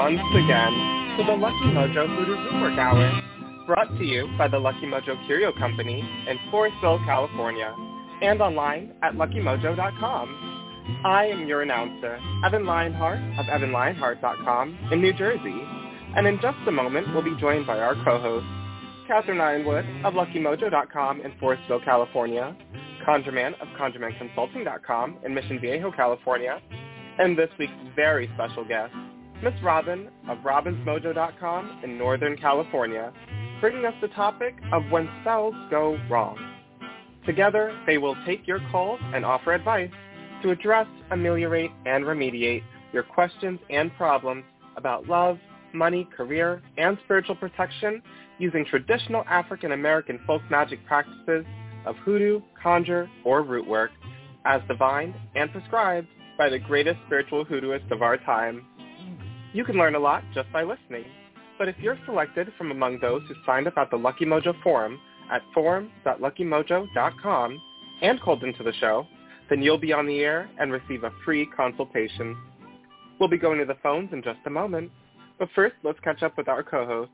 once again to the Lucky Mojo Hoodoo Homework Hour, brought to you by the Lucky Mojo Curio Company in Forestville, California, and online at LuckyMojo.com. I am your announcer, Evan Lionheart of EvanLionheart.com in New Jersey, and in just a moment we'll be joined by our co-host, Catherine Yronwode of LuckyMojo.com in Forestville, California, ConjureMan of ConjureManConsulting.com in Mission Viejo, California, and this week's very special guest, Ms. Robin of robinsmojo.com in Northern California, bringing us the topic of when spells go wrong. Together, they will take your calls and offer advice to address, ameliorate, and remediate your questions and problems about love, money, career, and spiritual protection using traditional African American folk magic practices of hoodoo, conjure, or root work, as divined and prescribed by the greatest spiritual hoodooist of our time. You can learn a lot just by listening, but if you're selected from among those who signed up at the Lucky Mojo Forum at forum.luckymojo.com and called into the show, then you'll be on the air and receive a free consultation. We'll be going to the phones in just a moment, but first let's catch up with our co-hosts,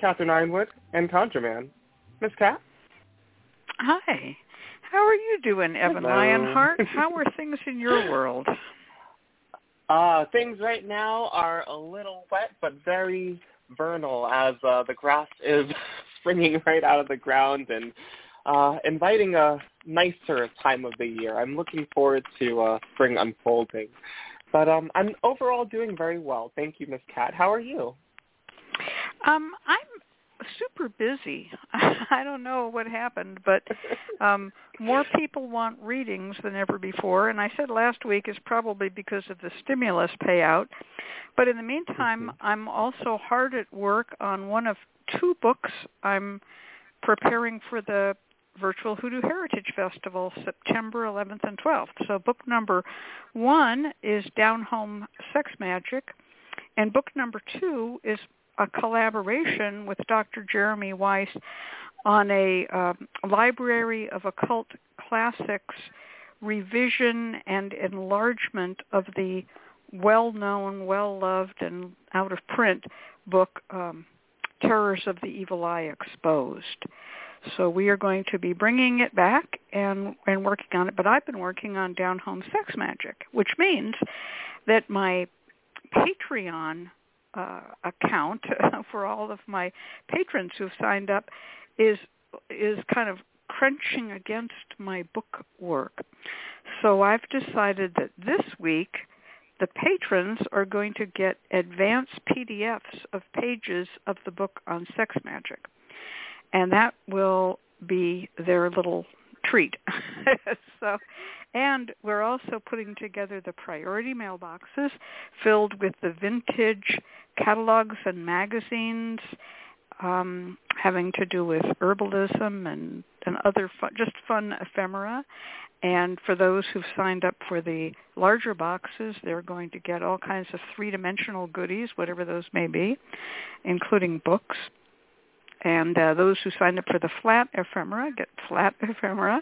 Catherine Yronwode and ConjureMan. Miss Cat? Hi. How are you doing, Evan Lionheart? How are things in your world? Things right now are a little wet, but very vernal, as the grass is springing right out of the ground and inviting a nicer time of the year. I'm looking forward to spring unfolding. But I'm overall doing very well. Thank you, Miss Cat. How are you? I'm super busy. I don't know what happened, but more people want readings than ever before. And I said last week is probably because of the stimulus payout. But in the meantime, I'm also hard at work on one of two books I'm preparing for the Virtual Hoodoo Heritage Festival, September 11th and 12th. So book number one is Down Home Sex Magic, and book number two is a collaboration with Dr. Jeremy Weiss on a library of occult classics revision and enlargement of the well-known, well-loved, and out-of-print book, Terrors of the Evil Eye Exposed. So we are going to be bringing it back and working on it, but I've been working on Down Home Sex Magic, which means that my Patreon account for all of my patrons who've signed up is kind of crunching against my book work. So I've decided that this week the patrons are going to get advanced PDFs of pages of the book on sex magic, and that will be their little treat. So, and we're also putting together the priority mailboxes filled with the vintage catalogs and magazines having to do with herbalism and other fun ephemera. And for those who've signed up for the larger boxes, they're going to get all kinds of three-dimensional goodies, whatever those may be, including books. And those who signed up for the flat ephemera get flat ephemera.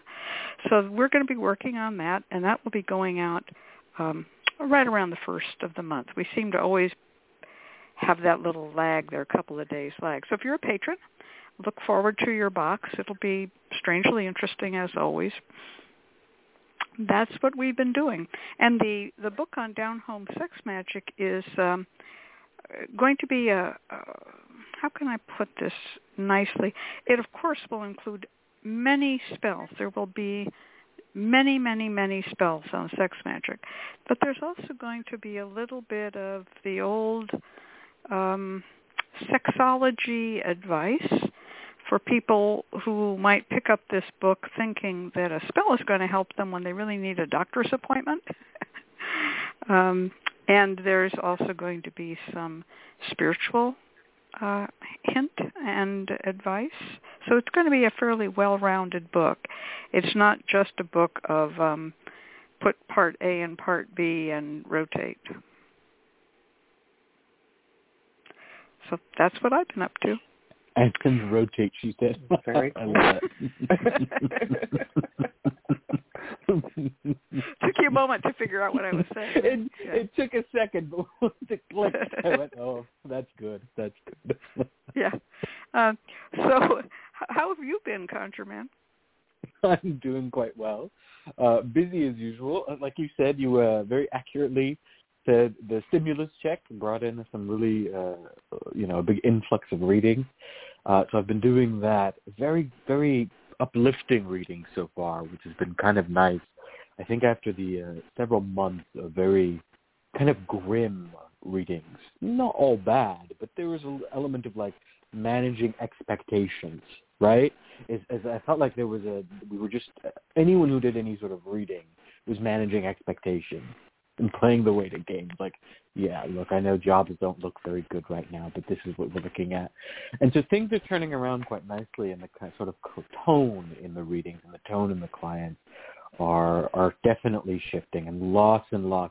So we're going to be working on that, and that will be going out right around the first of the month. We seem to always have that little lag there, a couple of days lag. So if you're a patron, look forward to your box. It'll be strangely interesting as always. That's what we've been doing. And the book on Down Home Sex Magic is going to be a how can I put this nicely? It, of course, will include many spells. There will be many, many, many spells on sex magic. But there's also going to be a little bit of the old sexology advice for people who might pick up this book thinking that a spell is going to help them when they really need a doctor's appointment. And there's also going to be some spiritual hint and advice. So it's going to be a fairly well-rounded book. It's not just a book of put part A and part B and rotate. So that's what I've been up to. I can rotate, she said. Very cool. I love it. Took you a moment to figure out what I was saying. It took a second, but to click, I went, oh, I'm doing quite well. Busy as usual. Like you said, you very accurately said the stimulus check brought in some really, a big influx of readings. So I've been doing that. Very, very uplifting readings so far, which has been kind of nice. I think after the several months of very kind of grim readings, not all bad, but there was an element of like managing expectations, right? As I felt like there was anyone who did any sort of reading was managing expectations and playing the waiting game. Like, yeah, look, I know jobs don't look very good right now, but this is what we're looking at. And so things are turning around quite nicely, and the kind of sort of tone in the readings and the tone in the clients are definitely shifting, and lots of love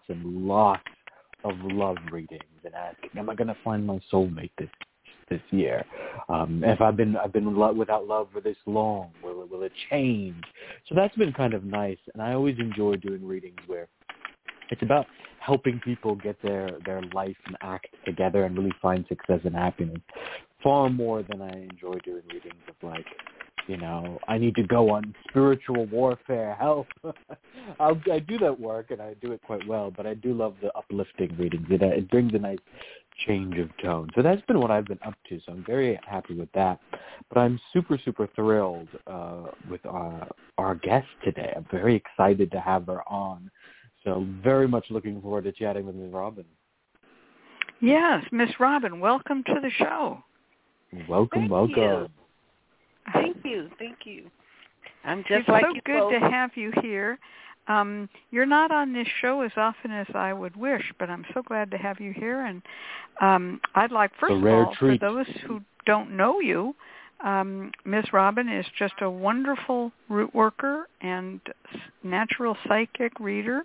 readings and asking, am I going to find my soulmate this year? I've been without love for this long, will it change? So that's been kind of nice, and I always enjoy doing readings where it's about helping people get their life and act together and really find success and happiness, far more than I enjoy doing readings of like, I need to go on spiritual warfare, help. I do that work, and I do it quite well, but I do love the uplifting readings. It brings a nice change of tone. So that's been what I've been up to, so I'm very happy with that. But I'm super, super thrilled with our guest today. I'm very excited to have her on. So very much looking forward to chatting with Ms. Robin. Yes, Ms. Robin, welcome to the show. Welcome. Thank you. I'm just like you. It's so good to have you here. You're not on this show as often as I would wish, but I'm so glad to have you here. And I'd like, first of all, for those who don't know you, Ms. Robin is just a wonderful root worker and natural psychic reader.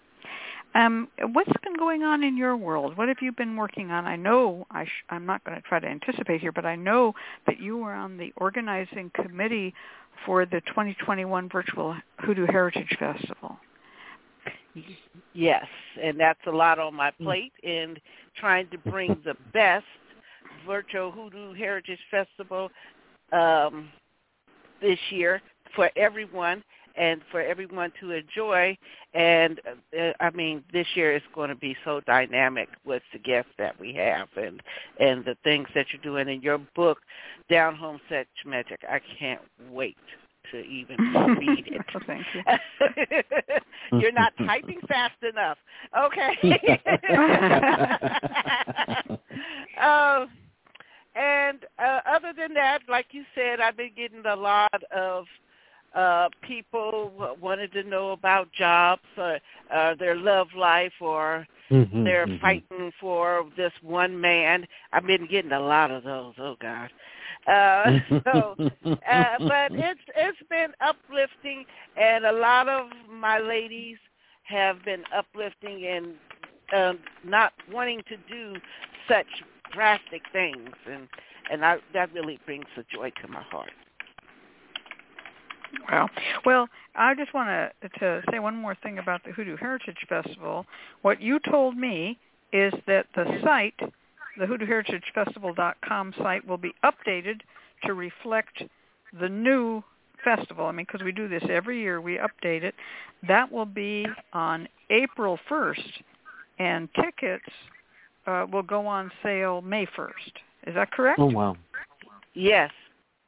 What's been going on in your world? What have you been working on? I know, I'm not going to try to anticipate here, but I know that you were on the organizing committee for the 2021 Virtual Hoodoo Heritage Festival. Yes, and that's a lot on my plate, and trying to bring the best Virtual Hoodoo Heritage Festival this year for everyone, and for everyone to enjoy. And, this year is going to be so dynamic with the guests that we have and the things that you're doing in your book, Down Home Sex Magic. I can't wait to even read it. Oh, thank you. You're not typing fast enough. Okay. And other than that, like you said, I've been getting a lot of people wanted to know about jobs or their love life or they're fighting for this one man. I've been getting a lot of those. Oh, God. But it's been uplifting, and a lot of my ladies have been uplifting and not wanting to do such drastic things, and that really brings a joy to my heart. Well, I just want to say one more thing about the Hoodoo Heritage Festival. What you told me is that the site, the hoodooheritagefestival.com site, will be updated to reflect the new festival. Because we do this every year, we update it. That will be on April 1st, and tickets will go on sale May 1st. Is that correct? Oh, wow. Yes,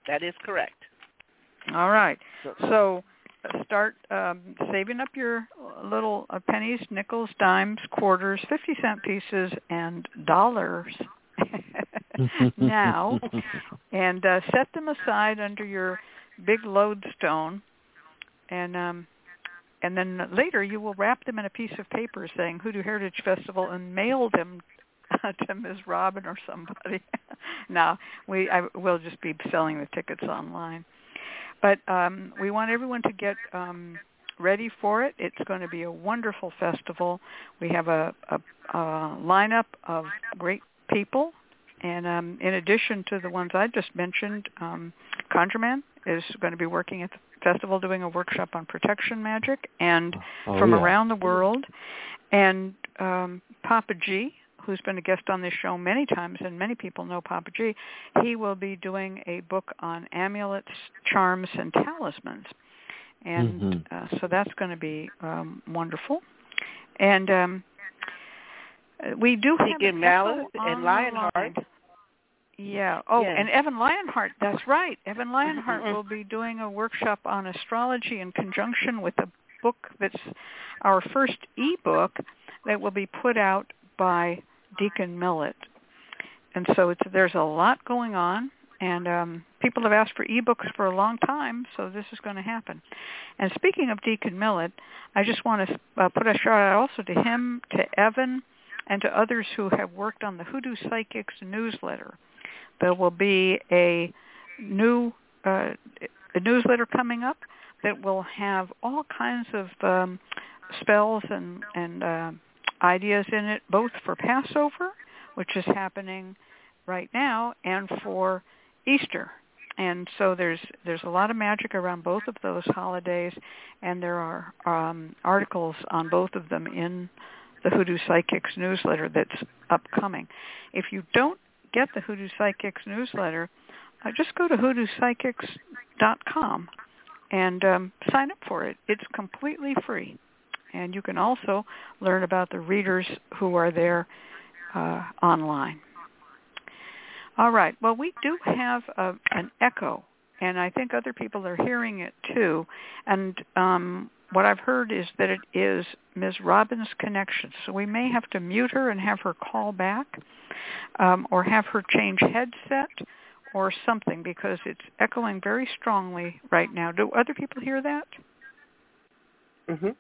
that is correct. All right. So start saving up your little pennies, nickels, dimes, quarters, 50-cent pieces, and dollars now, and set them aside under your big lodestone, and then later you will wrap them in a piece of paper saying Hoodoo Heritage Festival and mail them to Ms. Robin or somebody. No, we'll just be selling the tickets online. But we want everyone to get ready for it. It's going to be a wonderful festival. We have a lineup of great people. And in addition to the ones I just mentioned, ConjureMan is going to be working at the festival doing a workshop on protection magic and around the world. And Papa G., who's been a guest on this show many times, and many people know Papa G., he will be doing a book on amulets, charms, and talismans. And so that's going to be wonderful. And we do have Deacon Millet and Lionheart. Yeah. Oh, yes. And Evan Lionheart. That's right. Evan Lionheart will be doing a workshop on astrology in conjunction with a book that's our first e-book that will be put out by Deacon Millet. And so it's, there's a lot going on, and people have asked for e-books for a long time, so this is going to happen. And speaking of Deacon Millet, I just want to put a shout-out also to him, to Evan, and to others who have worked on the Hoodoo Psychics newsletter. There will be a newsletter coming up that will have all kinds of spells and ideas in it, both for Passover, which is happening right now, and for Easter. And so there's a lot of magic around both of those holidays, and there are articles on both of them in the Hoodoo Psychics newsletter that's upcoming. If you don't get the Hoodoo Psychics newsletter, just go to hoodoospsychics.com and sign up for it. It's completely free. And you can also learn about the readers who are there online. All right. Well, we do have an echo, and I think other people are hearing it too. And what I've heard is that it is Ms. Robin's connection. So we may have to mute her and have her call back or have her change headset or something, because it's echoing very strongly right now. Do other people hear that? Mm-hmm.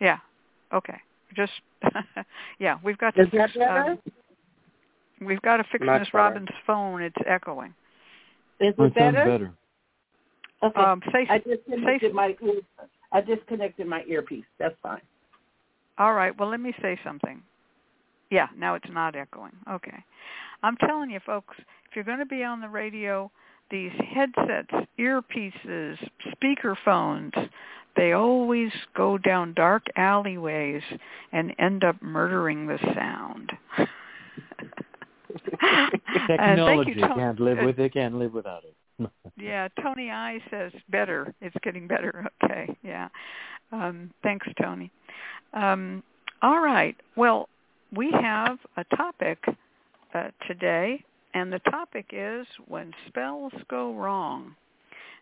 Yeah. Okay. Just, yeah, we've got to fix Ms. Robin's phone. It's echoing. Is it better? Better. Okay. I disconnected my earpiece. That's fine. All right. Well, let me say something. Yeah, now it's not echoing. Okay. I'm telling you, folks, if you're going to be on the radio, these headsets, earpieces, speaker phones, they always go down dark alleyways and end up murdering the sound. Technology can't live with it, can't live without it. Yeah, Tony I says better. It's getting better. Okay, yeah. Thanks, Tony. All right. Well, we have a topic today, and the topic is when spells go wrong.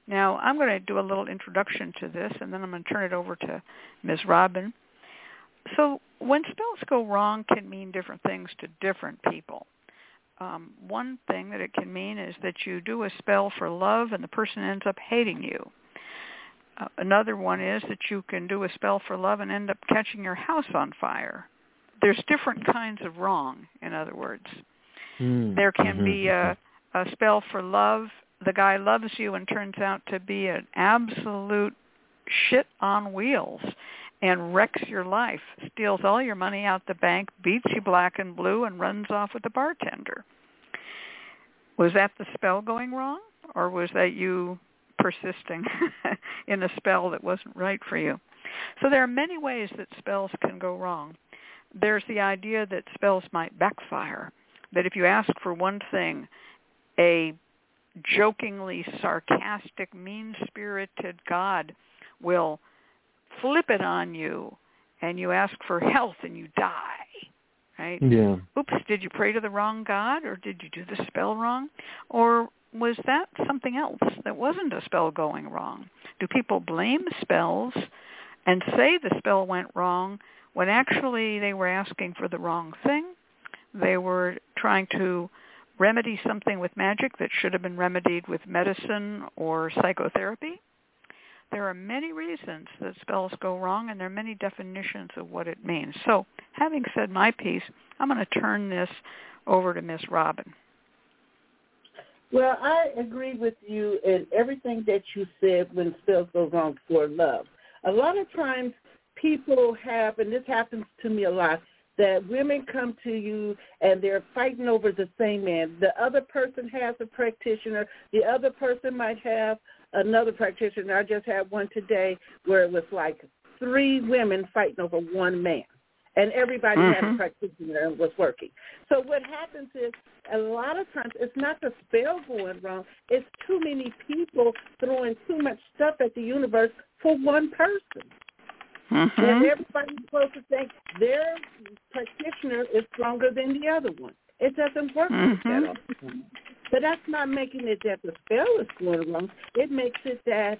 Now, I'm going to do a little introduction to this, and then I'm going to turn it over to Ms. Robin. So when spells go wrong can mean different things to different people. One thing that it can mean is that you do a spell for love and the person ends up hating you. Another one is that you can do a spell for love and end up catching your house on fire. There's different kinds of wrong, in other words. There can be a spell for love. The guy loves you and turns out to be an absolute shit on wheels and wrecks your life, steals all your money out the bank, beats you black and blue, and runs off with the bartender. Was that the spell going wrong, or was that you persisting in a spell that wasn't right for you? So there are many ways that spells can go wrong. There's the idea that spells might backfire, that if you ask for one thing, a jokingly sarcastic, mean-spirited god will flip it on you, and you ask for health and you die, right? Yeah. Oops, did you pray to the wrong god, or did you do the spell wrong? Or was that something else that wasn't a spell going wrong? Do people blame spells and say the spell went wrong when actually they were asking for the wrong thing? They were trying to remedy something with magic that should have been remedied with medicine or psychotherapy. There are many reasons that spells go wrong, and there are many definitions of what it means. So, having said my piece, I'm going to turn this over to Ms. Robin. Well, I agree with you in everything that you said when spells go wrong for love. A lot of times people have, and this happens to me a lot, that women come to you and they're fighting over the same man. The other person has a practitioner. The other person might have another practitioner. I just had one today where it was like 3 women fighting over one man, and everybody had a practitioner and was working. So what happens is a lot of times it's not the spell going wrong. It's too many people throwing too much stuff at the universe for one person. Mm-hmm. And everybody's supposed to think their practitioner is stronger than the other one. It doesn't work like that often. But that's not making it that the spell is going wrong. It makes it that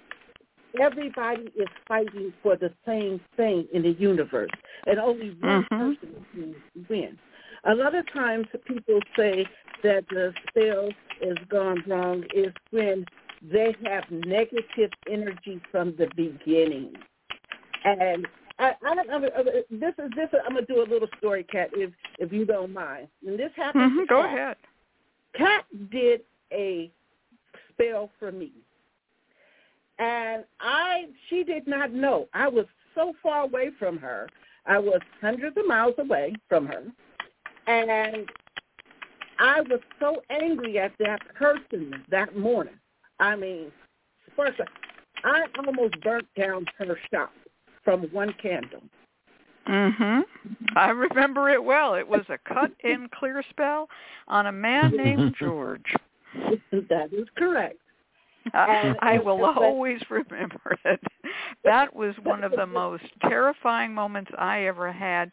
everybody is fighting for the same thing in the universe, and only one person wins. A lot of times people say that the spell is gone wrong is when they have negative energy from the beginning. And I I'm gonna do a little story, Kat, if you don't mind. And this happened. Mm-hmm. Go ahead. Kat did a spell for me, and she did not know. I was so far away from her. I was hundreds of miles away from her, and I was so angry at that person that morning. I mean, first, I almost burnt down her shop from one candle. I remember it well. It was a cut-and-clear spell on a man named George. That is correct. I will always remember it. That was one of the most terrifying moments I ever had.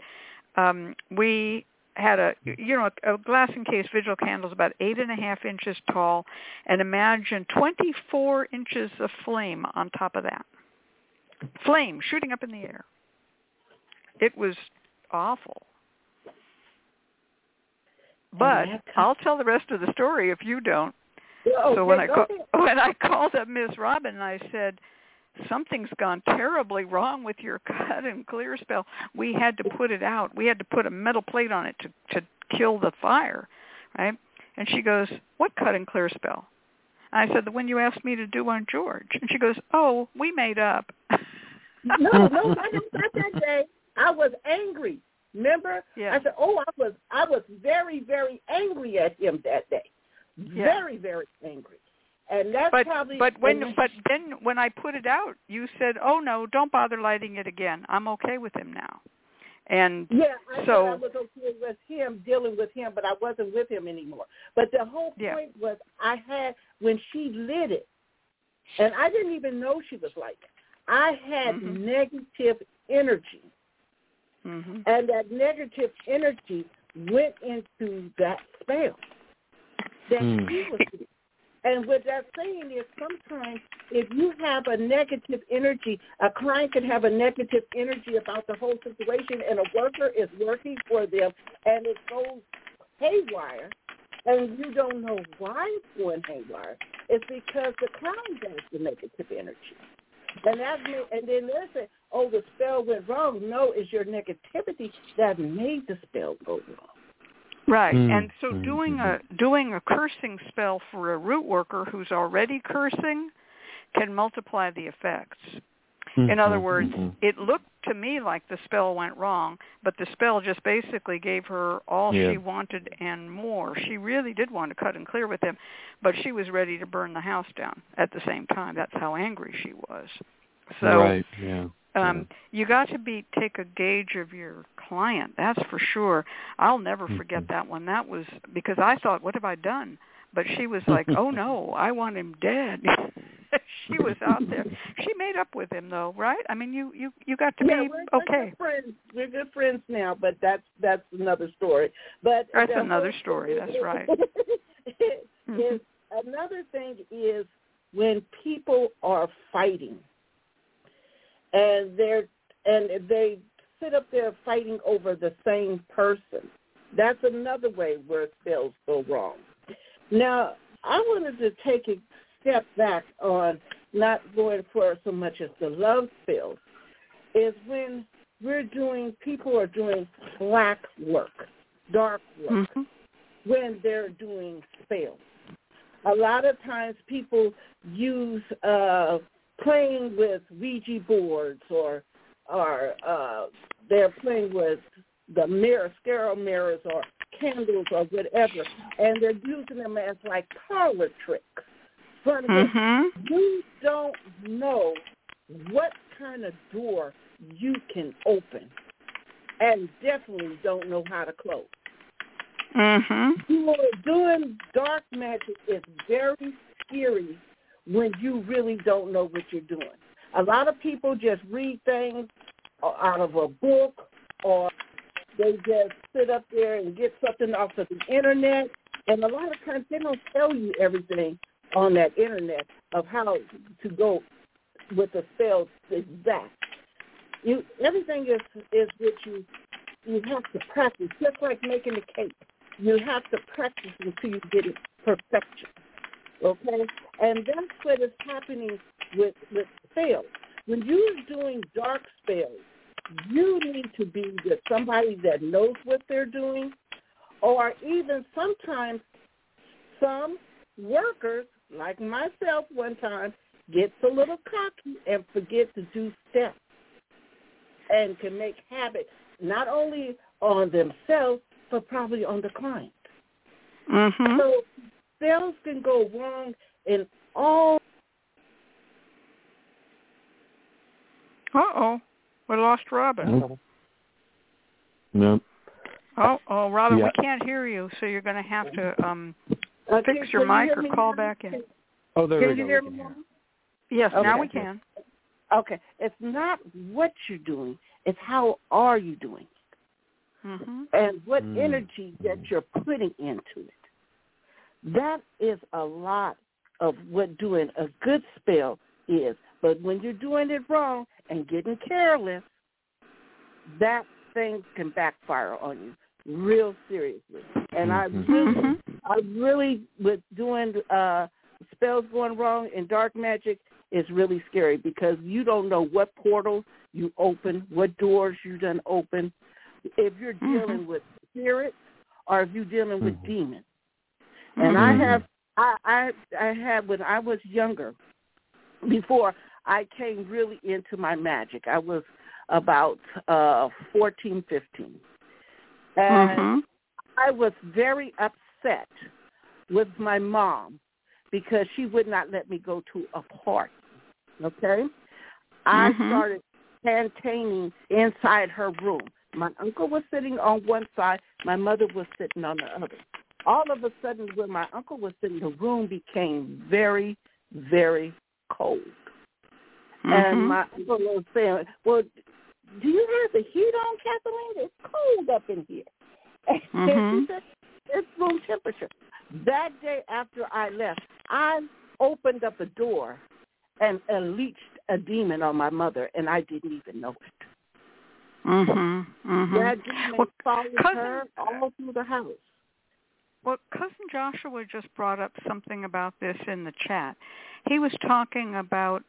We had a glass encased vigil candles about 8.5 inches tall, and imagine 24 inches of flame on top of that. Flame shooting up in the air. It was awful. But I'll tell the rest of the story if you don't. So when I called up Ms. Robin, and I said, something's gone terribly wrong with your cut and clear spell. We had to put it out. We had to put a metal plate on it to kill the fire, right? And she goes, what cut and clear spell? I said, the one you asked me to do on George. And she goes, oh, we made up. No, I didn't start that day. I was angry. Remember? Yeah. I said, I was very, very angry at him that day. Yeah. Very, very angry. And that's then when I put it out, you said, oh no, don't bother lighting it again. I'm okay with him now. And yeah, I was okay with him, dealing with him, but I wasn't with him anymore. But the whole point was I had, when she lit it, and I didn't even know she was like it, I had negative energy. And that negative energy went into that spell that she was doing. And what that's saying is sometimes if you have a negative energy, a client can have a negative energy about the whole situation, and a worker is working for them, and it goes haywire, and you don't know why it's going haywire. It's because the client has the negative energy. And then they'll say, oh, the spell went wrong. No, it's your negativity that made the spell go wrong. Right, and so doing a cursing spell for a root worker who's already cursing can multiply the effects. In other words, it looked to me like the spell went wrong, but the spell just basically gave her all she wanted and more. She really did want to cut and clear with him, but she was ready to burn the house down at the same time. That's how angry she was. So you got to take a gauge of your client, that's for sure. I'll never forget that one. That was because I thought, what have I done? But she was like, oh, no, I want him dead. She was out there. She made up with him, though, right? I mean, you got to be okay. We're good friends now, but that's another story. But that's another story. That's right. Another thing is when people are fighting, and they sit up there fighting over the same person. That's another way where spells go wrong. Now, I wanted to take a step back on not going for so much as the love spells, is when people are doing black work, dark work, when they're doing spells. A lot of times people use playing with Ouija boards or they're playing with the scaro mirrors or candles or whatever, and they're using them as like parlor tricks. You don't know what kind of door you can open, and definitely don't know how to close. Doing dark magic is very scary when you really don't know what you're doing. A lot of people just read things out of a book, or they just sit up there and get something off of the internet. And a lot of times they don't tell you everything on that internet of how to go with the spells exact. Everything is what you have to practice, just like making a cake. You have to practice until you get it perfection, okay? And that's what is happening with spells. When you're doing dark spells, you need to be with somebody that knows what they're doing, or even sometimes some workers, like myself one time, gets a little cocky and forget to do steps and can make havoc not only on themselves but probably on the client. Mm-hmm. So spells can go wrong in all. Uh-oh. We lost Robin. Nope. Nope. Oh, Robin, yeah. We can't hear you, so you're going to have to fix your mic or call back in. Oh, there we go. Can you hear me now? Yes, okay. Now we can. Okay. It's not what you're doing. It's how are you doing it, mm-hmm. and what energy that you're putting into it. That is a lot of what doing a good spell is. But when you're doing it wrong and getting careless, that thing can backfire on you real seriously. And I really with doing spells going wrong in dark magic is really scary, because you don't know what portals you open, what doors you done open, if you're dealing with spirits or if you're dealing with demons. And I had when I was younger, before I came really into my magic, I was about 14, 15. And I was very upset with my mom because she would not let me go to a party, okay? I started campaigning inside her room. My uncle was sitting on one side. My mother was sitting on the other. All of a sudden, when my uncle was sitting, the room became very, very cold. And my uncle was saying, well, do you have the heat on, Kathleen? It's cold up in here. And she said, it's room temperature. That day after I left, I opened up a door and unleashed a demon on my mother, and I didn't even know it. That demon followed her all through the house. Well, Cousin Joshua just brought up something about this in the chat. He was talking about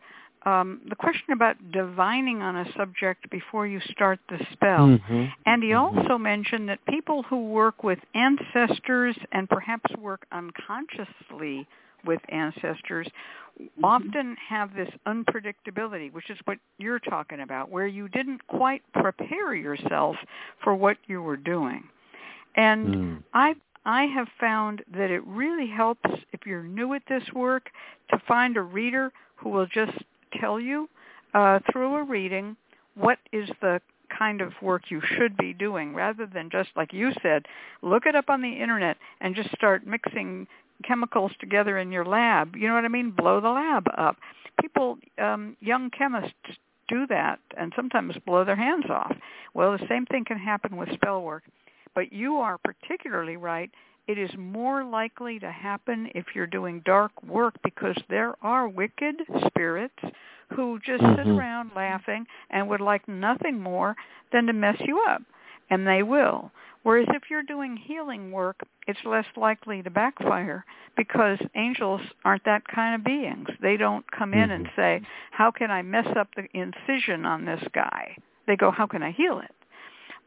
the question about divining on a subject before you start the spell. And he also mentioned that people who work with ancestors and perhaps work unconsciously with ancestors often have this unpredictability, which is what you're talking about, where you didn't quite prepare yourself for what you were doing. And I have found that it really helps, if you're new at this work, to find a reader who will just tell you through a reading what is the kind of work you should be doing, rather than just, like you said, look it up on the internet and just start mixing chemicals together in your lab. You know what I mean? Blow the lab up. People, young chemists do that and sometimes blow their hands off. Well, the same thing can happen with spell work. But you are particularly right. It is more likely to happen if you're doing dark work, because there are wicked spirits who just sit around laughing and would like nothing more than to mess you up, and they will. Whereas if you're doing healing work, it's less likely to backfire, because angels aren't that kind of beings. They don't come in and say, how can I mess up the incision on this guy? They go, how can I heal it?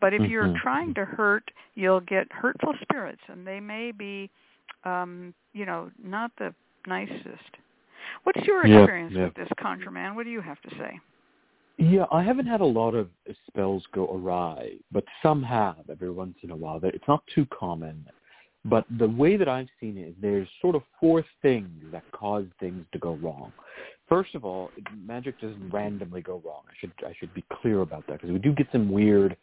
But if you're trying to hurt, you'll get hurtful spirits, and they may be, not the nicest. What's your experience with this, Conjure Man? What do you have to say? Yeah, I haven't had a lot of spells go awry, but some have every once in a while. It's not too common. But the way that I've seen it, there's sort of four things that cause things to go wrong. First of all, magic doesn't randomly go wrong. I should be clear about that, because we do get some weird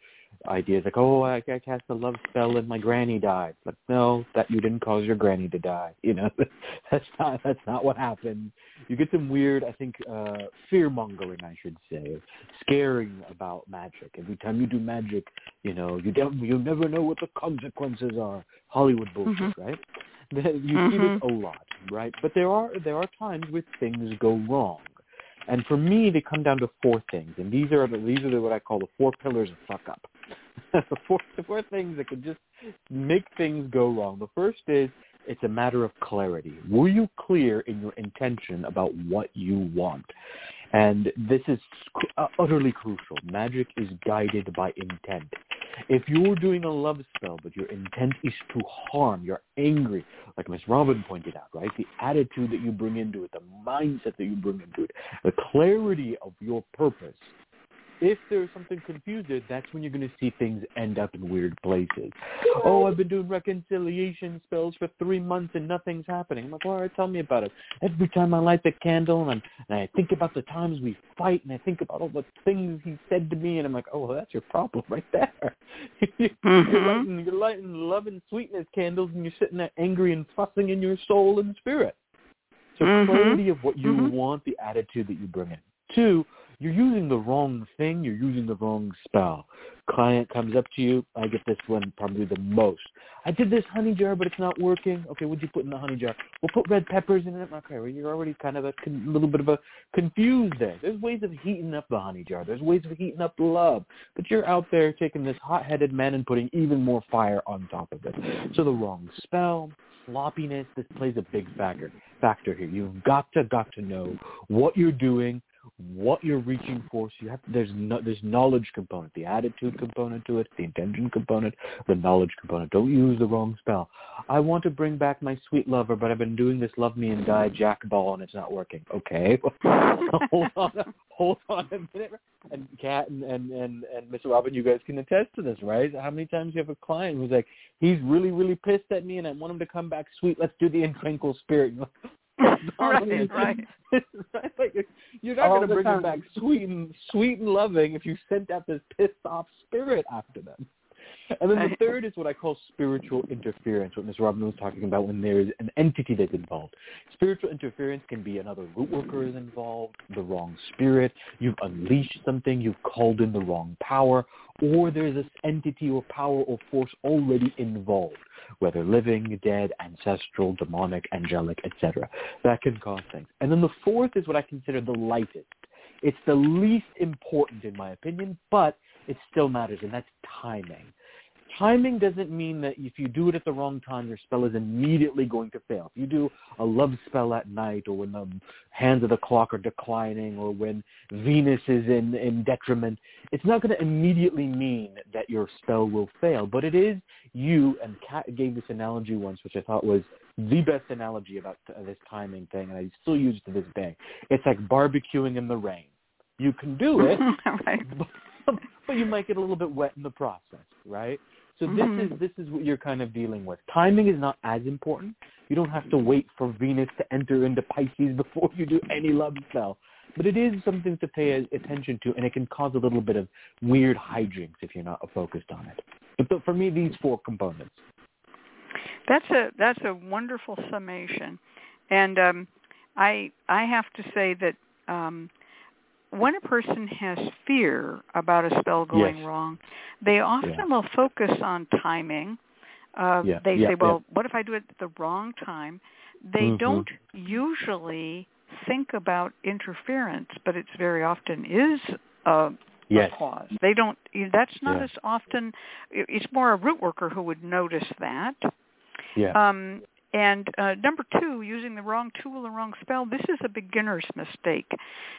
ideas like, oh, I cast a love spell and my granny died. Like, no, that you didn't cause your granny to die. You know, that's not what happened. You get some weird, I think, fear-mongering, I should say, scaring about magic. Every time you do magic, you know, you never know what the consequences are. Hollywood bullshit, mm-hmm. right? You see this a lot, right? But there are times where things go wrong. And for me, they come down to four things, and these are what I call the four pillars of fuck up. the four things that can just make things go wrong. The first is it's a matter of clarity. Were you clear in your intention about what you want? And this is utterly crucial. Magic is guided by intent. If you're doing a love spell, but your intent is to harm, you're angry, like Ms. Robin pointed out, right? The attitude that you bring into it, the mindset that you bring into it, the clarity of your purpose. If there's something confused, that's when you're going to see things end up in weird places. Oh, I've been doing reconciliation spells for 3 months and nothing's happening. I'm like, all right, tell me about it. Every time I light the candle and I think about the times we fight and I think about all the things he said to me and I'm like, oh, well, that's your problem right there. You're lighting love and sweetness candles and you're sitting there angry and fussing in your soul and spirit. So clarity of what you want, the attitude that you bring in. Two, you're using the wrong thing. You're using the wrong spell. Client comes up to you. I get this one probably the most. I did this honey jar, but it's not working. Okay, what'd you put in the honey jar? We'll put red peppers in it. Okay, well, you're already kind of a little bit confused there. There's ways of heating up the honey jar. There's ways of heating up love. But you're out there taking this hot-headed man and putting even more fire on top of it. So the wrong spell, sloppiness, this plays a big factor here. You've got to know what you're doing, what you're reaching for. So you have to, there's knowledge component, the attitude component to it, the intention component, the knowledge component. Don't use the wrong spell. I want to bring back my sweet lover, but I've been doing this love me and die jack ball and it's not working. Okay. hold on a minute. And Kat and Mr. Robin, you guys can attest to this, right? How many times you have a client who's like, he's really, really pissed at me and I want him to come back sweet. Let's do the in tranquil spirit. Right. Like, you're not going to bring them back sweet and loving if you sent out this pissed off spirit after them. And then the third is what I call spiritual interference, what Ms. Robin was talking about when there is an entity that's involved. Spiritual interference can be another root worker is involved, the wrong spirit, you've unleashed something, you've called in the wrong power, or there's this entity or power or force already involved, whether living, dead, ancestral, demonic, angelic, etc. That can cause things. And then the fourth is what I consider the lightest. It's the least important in my opinion, but it still matters, and that's timing. Timing doesn't mean that if you do it at the wrong time, your spell is immediately going to fail. If you do a love spell at night or when the hands of the clock are declining or when Venus is in detriment, it's not going to immediately mean that your spell will fail. But it is you, and Kat gave this analogy once, which I thought was the best analogy about this timing thing, and I still use it to this day. It's like barbecuing in the rain. You can do it, right. but you might get a little bit wet in the process, right? So this is what you're kind of dealing with. Timing is not as important. You don't have to wait for Venus to enter into Pisces before you do any love spell. But it is something to pay attention to, and it can cause a little bit of weird hijinks if you're not focused on it. But for me, these four components. That's a wonderful summation. And I have to say that when a person has fear about a spell going wrong, they often will focus on timing. They say, well, what if I do it at the wrong time? They don't usually think about interference, but it's very often is a cause. They don't. That's not as often. It's more a root worker who would notice that. And number two, using the wrong tool, the wrong spell, this is a beginner's mistake.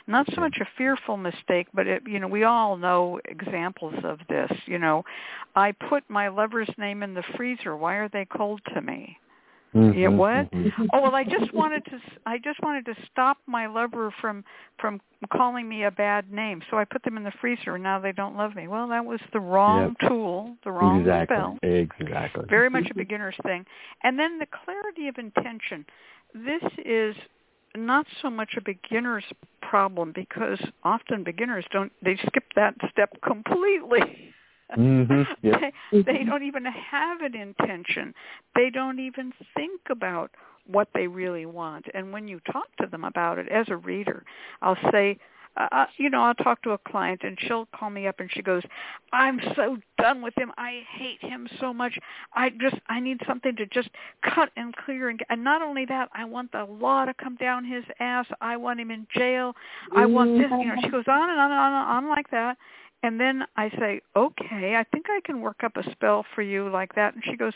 Not so much a fearful mistake, but, we all know examples of this. You know, I put my lover's name in the freezer. Why are they cold to me? Yeah, what? Oh, well, I just wanted to stop my lover from calling me a bad name. So I put them in the freezer and now they don't love me. Well, that was the wrong tool, the wrong spell. Exactly. Very much a beginner's thing. And then the clarity of intention. This is not so much a beginner's problem because often beginners they skip that step completely. Mm-hmm. Yep. They don't even have an intention. They don't even think about what they really want. And when you talk to them about it, as a reader, I'll say, I'll talk to a client and she'll call me up and she goes, I'm so done with him. I hate him so much. I need something to just cut and clear. And not only that, I want the law to come down his ass. I want him in jail. I want this. She goes on and on like that. And then I say, okay, I think I can work up a spell for you like that. And she goes,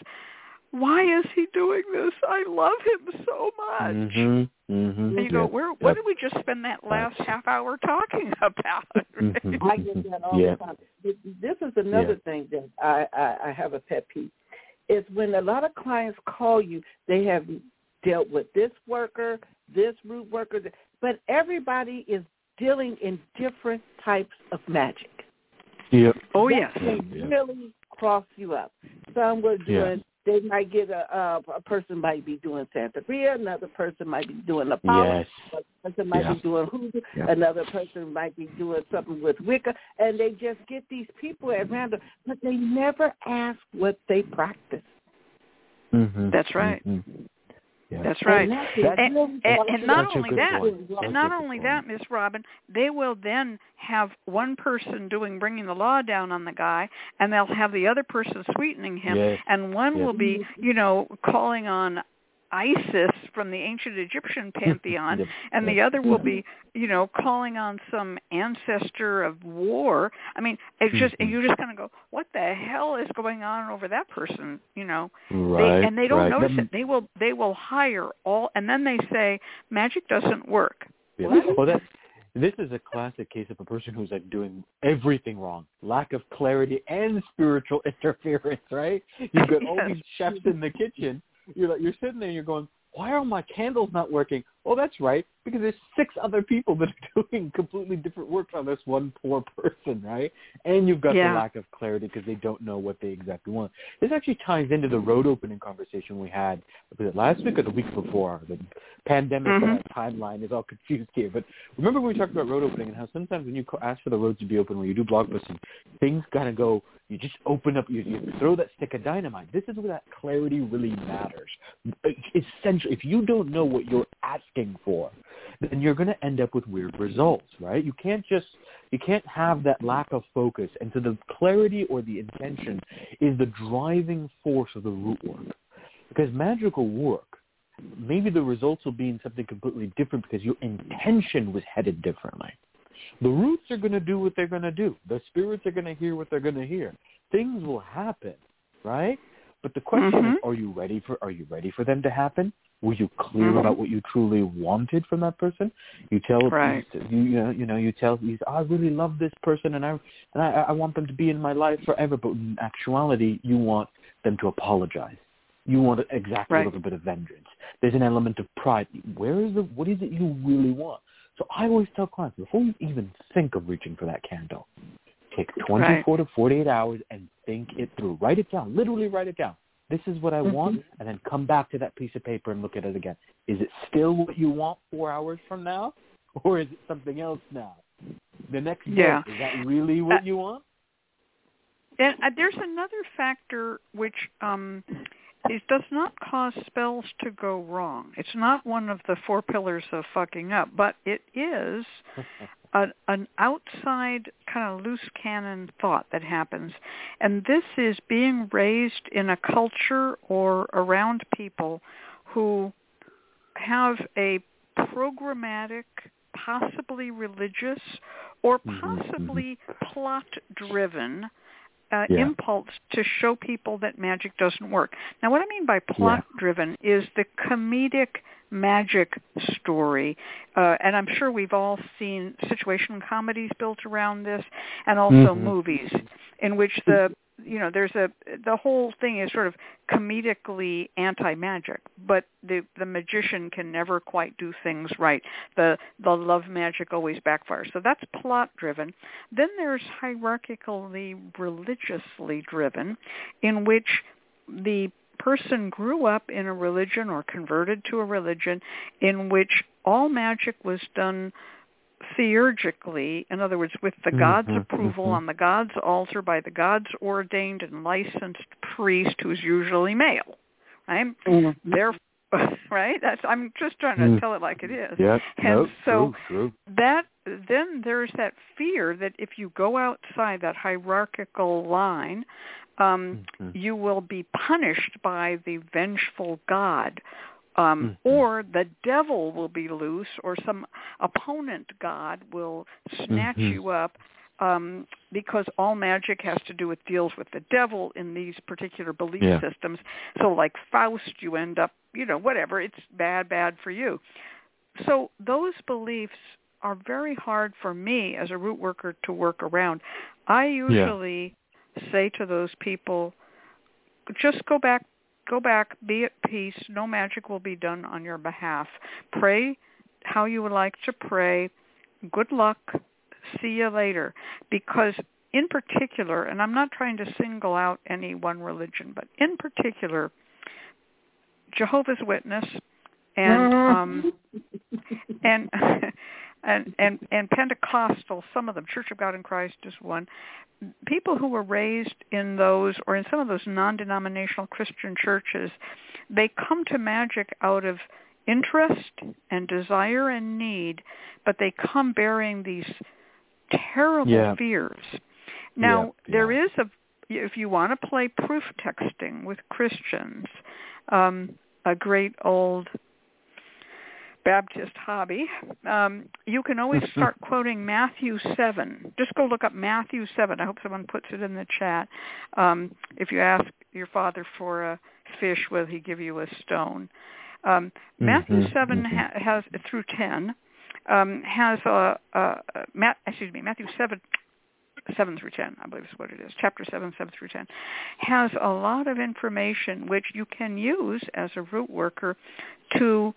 why is he doing this? I love him so much. Mm-hmm, mm-hmm, and you go, what did we just spend that last half hour talking about? Mm-hmm, I get that all the time. This is another thing that I have a pet peeve. Is when a lot of clients call you, they have dealt with this worker, this root worker, but everybody is dealing in different types of magic. Yep. Oh, yes. That can really cross you up. Some were doing... They might get a person might be doing Santeria, another person might be doing the power, another person might be doing hoodoo, another person might be doing something with Wicca, and they just get these people at random, but they never ask what they practice. Mm-hmm. That's right. Mm-hmm. Yeah. That's right. And not only that, Ms. Robin, they will then have one person bringing the law down on the guy, and they'll have the other person sweetening him, and one will be, calling on Isis from the ancient Egyptian pantheon, and the other will be, calling on some ancestor of war. I mean, it's just, you're just going to go, what the hell is going on over that person? Right, and they don't notice it. They will hire all, and then they say magic doesn't work. Yeah. Well, this is a classic case of a person who's doing everything wrong. Lack of clarity and spiritual interference. Right? You've got all these chefs in the kitchen. You're sitting there and you're going, why are my candles not working? Oh, that's right, because there's 6 other people that are doing completely different work on this one poor person, right? And you've got the lack of clarity because they don't know what they exactly want. This actually ties into the road opening conversation we had, was it last week or the week before? The pandemic timeline is all confused here. But remember when we talked about road opening and how sometimes when you ask for the roads to be open, when you do blog posting, things kind of go, you just open up, you throw that stick of dynamite. This is where that clarity really matters. Essentially, if you don't know what you're asking for, then you're going to end up with weird results, right? You can't have that lack of focus. And so the clarity or the intention is the driving force of the root work. Because magical work, maybe the results will be in something completely different because your intention was headed differently. The roots are going to do what they're going to do. The spirits are going to hear what they're going to hear. Things will happen, right? But the question is, are you ready for them to happen? Were you clear about what you truly wanted from that person? You tell, I really love this person, and I want them to be in my life forever. But in actuality, you want them to apologize. You want a little bit of vengeance. There's an element of pride. What is it you really want? So I always tell clients, before you even think of reaching for that candle, take 24 to 48 hours and think it through. Write it down. Literally write it down. This is what I want, and then come back to that piece of paper and look at it again. Is it still what you want 4 hours from now, or is it something else now? The next day, is that really what you want? And there's another factor which it does not cause spells to go wrong. It's not one of the 4 pillars of fucking up, but it is an outside kind of loose cannon thought that happens. And this is being raised in a culture or around people who have a programmatic, possibly religious, or possibly plot-driven impulse to show people that magic doesn't work. Now, what I mean by plot-driven is the comedic magic story, and I'm sure we've all seen situation comedies built around this, and also movies in which the whole thing is sort of comedically anti-magic, but the magician can never quite do things right. The love magic always backfires. So that's plot-driven. Then there's hierarchically, religiously driven, in which the person grew up in a religion or converted to a religion in which all magic was done theurgically, in other words, with the God's approval on the God's altar by the God's ordained and licensed priest, who's usually male. Right? Therefore, right? I'm just trying to tell it like it is. Yes. And true. That then there's that fear that if you go outside that hierarchical line, you will be punished by the vengeful God. Or the devil will be loose, or some opponent god will snatch you up, because all magic has to do with deals with the devil in these particular belief systems. So like Faust, you end up, you know, whatever, it's bad for you. So those beliefs are very hard for me as a root worker to work around. I usually say to those people, just go back, be at peace, no magic will be done on your behalf. Pray how you would like to pray. Good luck. See you later. Because in particular, and I'm not trying to single out any one religion, but in particular, Jehovah's Witness and Pentecostal, some of them, Church of God in Christ is one, people who were raised in those or in some of those non-denominational Christian churches, they come to magic out of interest and desire and need, but they come bearing these terrible fears. Now, there is if you want to play proof texting with Christians, a great old Baptist hobby, you can always start quoting Matthew 7. Just go look up Matthew 7. I hope someone puts it in the chat. If you ask your father for a fish, will he give you a stone? Matthew 7 has through 10 has Matthew 7 through 10, I believe is what it is, chapter 7 through 10, has a lot of information which you can use as a root worker to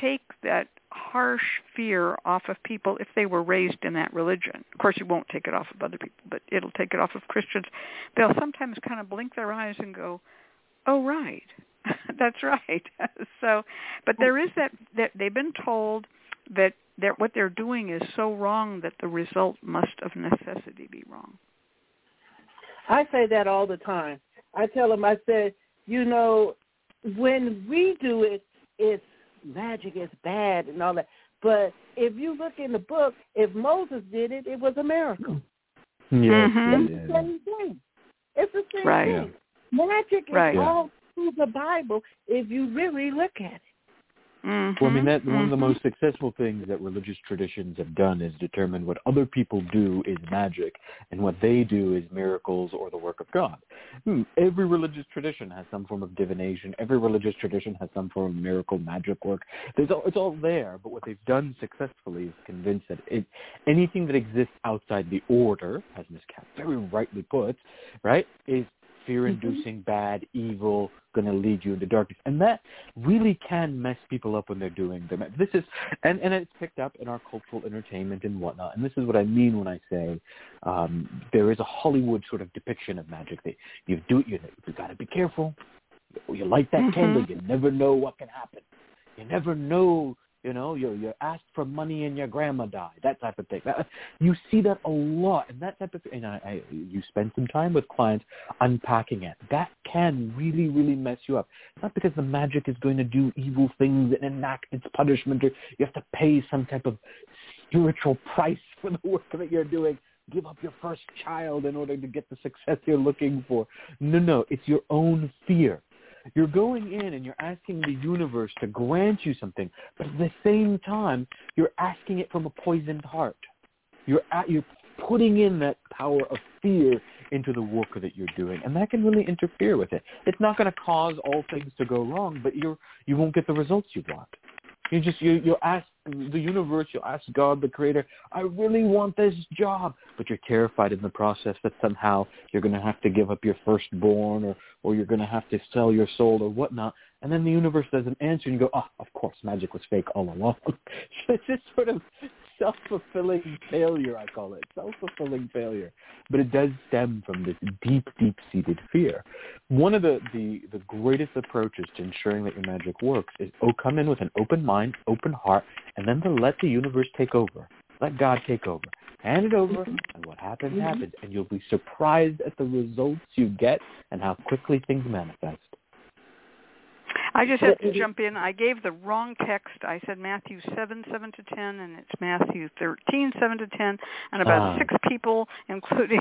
take that harsh fear off of people if they were raised in that religion. Of course, you won't take it off of other people, but it'll take it off of Christians. They'll sometimes kind of blink their eyes and go, oh, right, that's right. So, but there is that they've been told that what they're doing is so wrong that the result must of necessity be wrong. I say that all the time. I tell them, I said, you know, when we do it, it's magic is bad and all that. But if you look in the book, if Moses did it, it was a miracle. It's the same thing. It's the same thing. Magic is all through the Bible if you really look at it. Well, I mean, that's one of the most successful things that religious traditions have done is determine what other people do is magic and what they do is miracles or the work of God. Every religious tradition has some form of divination. Every religious tradition has some form of miracle, magic work. It's all there, but what they've done successfully is convinced that anything that exists outside the order, as Ms. Katz very rightly puts, right, is fear-inducing, bad, evil, going to lead you into darkness. And that really can mess people up when they're doing them. This is, and it's picked up in our cultural entertainment and whatnot. And this is what I mean when I say there is a Hollywood sort of depiction of magic. That you got to be careful. You light that candle, you never know what can happen. You never know. You know, you're asked for money and your grandma died, that type of thing. You see that a lot, and that type of thing. And you spend some time with clients unpacking it. That can really, really mess you up. Not because the magic is going to do evil things and enact its punishment, or you have to pay some type of spiritual price for the work that you're doing. Give up your first child in order to get the success you're looking for. No, it's your own fear. You're going in and you're asking the universe to grant you something, but at the same time, you're asking it from a poisoned heart. You're putting in that power of fear into the work that you're doing, and that can really interfere with it. It's not going to cause all things to go wrong, but you won't get the results you want. You'll ask the universe, you'll ask God, the creator, I really want this job. But you're terrified in the process that somehow you're going to have to give up your firstborn or you're going to have to sell your soul or whatnot. And then the universe doesn't answer and you go, oh, of course, magic was fake all along. So it's this sort of self-fulfilling failure, I call it. Self-fulfilling failure. But it does stem from this deep, deep-seated fear. One of the greatest approaches to ensuring that your magic works is come in with an open mind, open heart, and then to let the universe take over. Let God take over. Hand it over, and what happens, happens. And you'll be surprised at the results you get and how quickly things manifest. I just have to jump in. I gave the wrong text. I said Matthew 7:7-10, and it's Matthew 13:7-10, and about six people, including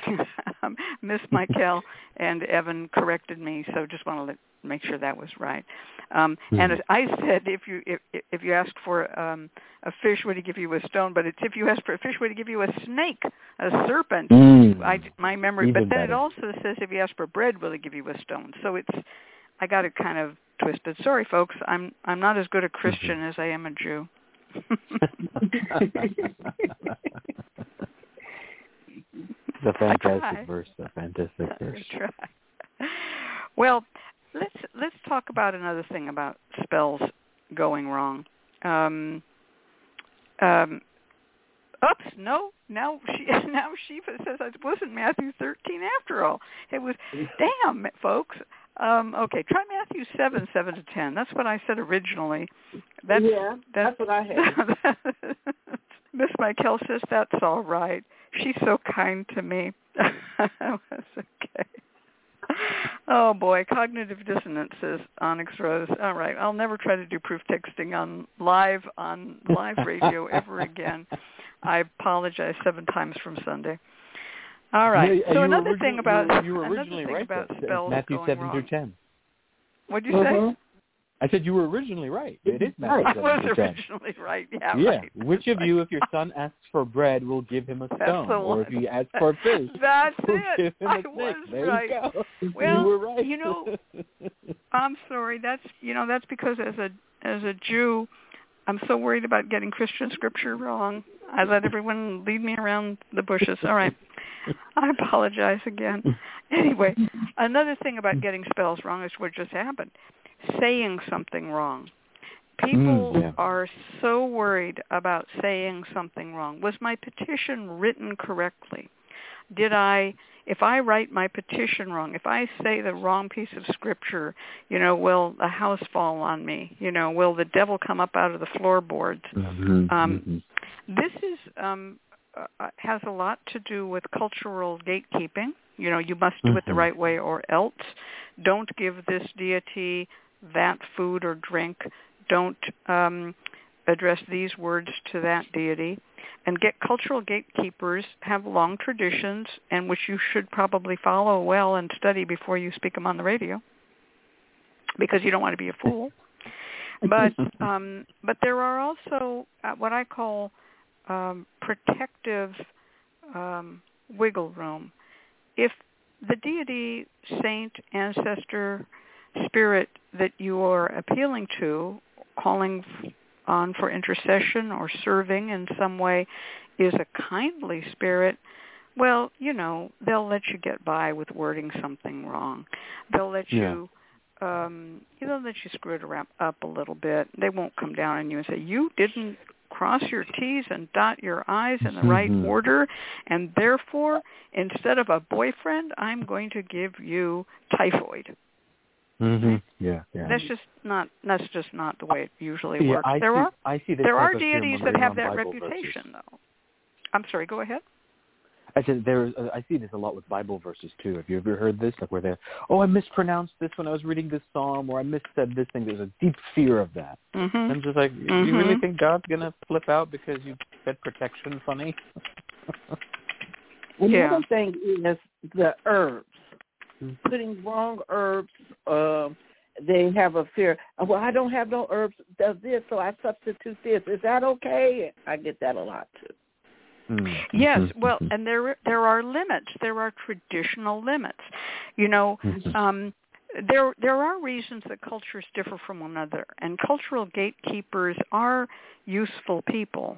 Miss Michaele, and Evan corrected me. So just want to make sure that was right. And I said, if you asked for a fish, would he give you a stone? But it's if you asked for a fish, would he give you a snake, a serpent? My memory. Even but then better. It also says, if you ask for bread, will he give you a stone? So it's I got it kind of twisted. Sorry, folks. I'm not as good a Christian as I am a Jew. It's a fantastic verse. A fantastic verse. Well, let's talk about another thing about spells going wrong. Oops! No, now Shiva says it wasn't Matthew 13 after all. It was. Damn, folks. Okay, try Matthew 7:7-10. That's what I said originally. That's what I had. Miss Michaele says that's all right. She's so kind to me. That's okay. Oh boy, cognitive dissonance says Onyx Rose. All right, I'll never try to do proof texting on live radio ever again. I apologize 7 times from Sunday. All right. Yeah, so another thing about you were originally right about spells Matthew going 7 through 10. What'd you say? I said you were originally right. It is Matthew 7 I was originally 10. Right. Yeah. Yeah. Right. Which of you, if your son asks for bread, will give him a stone, or if he asks for fish, that's will it. Give him a snake? There right. You go. Well, you were right. You know, I'm sorry. That's because as a Jew, I'm so worried about getting Christian scripture wrong. I let everyone lead me around the bushes. All right. I apologize again. Anyway, another thing about getting spells wrong is what just happened. Saying something wrong. People are so worried about saying something wrong. Was my petition written correctly? If I write my petition wrong, if I say the wrong piece of scripture, will the house fall on me? Will the devil come up out of the floorboards? This is has a lot to do with cultural gatekeeping. You must do it the right way or else. Don't give this deity that food or drink. Don't address these words to that deity. And cultural gatekeepers have long traditions, and which you should probably follow well and study before you speak them on the radio, because you don't want to be a fool. But there are also what I call protective wiggle room. If the deity, saint, ancestor, spirit that you are appealing to, calling on for intercession or serving in some way, is a kindly spirit, well, they'll let you get by with wording something wrong. They'll let you they'll let you screw it around up a little bit. They won't come down on you and say, you didn't cross your T's and dot your I's in the right order, and therefore, instead of a boyfriend, I'm going to give you typhoid. Yeah. That's just not the way it usually works. There are deities that have that Bible reputation, verses. Though. I'm sorry. Go ahead. I said I see this a lot with Bible verses too. Have you ever heard this? Like where they, I mispronounced this when I was reading this psalm, or I missaid this thing. There's a deep fear of that. And I'm just like, do you really think God's gonna flip out because you said protection funny? Another thing is the herbs. Putting wrong herbs, they have a fear. Well, I don't have no herbs. Does this, so I substitute this. Is that okay? I get that a lot too. Yes, well, and there are limits. There are traditional limits. There are reasons that cultures differ from one another, and cultural gatekeepers are useful people.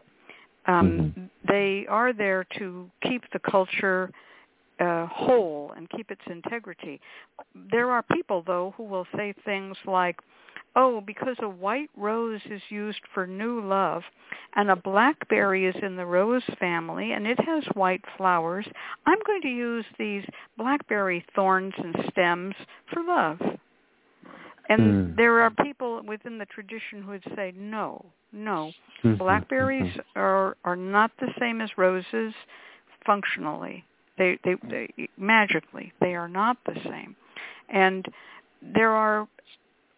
They are there to keep the culture whole and keep its integrity. There are people, though, who will say things like, because a white rose is used for new love and a blackberry is in the rose family and it has white flowers, I'm going to use these blackberry thorns and stems for love. And there are people within the tradition who would say, no, No. Blackberries are not the same as roses functionally. They magically, they are not the same. And there are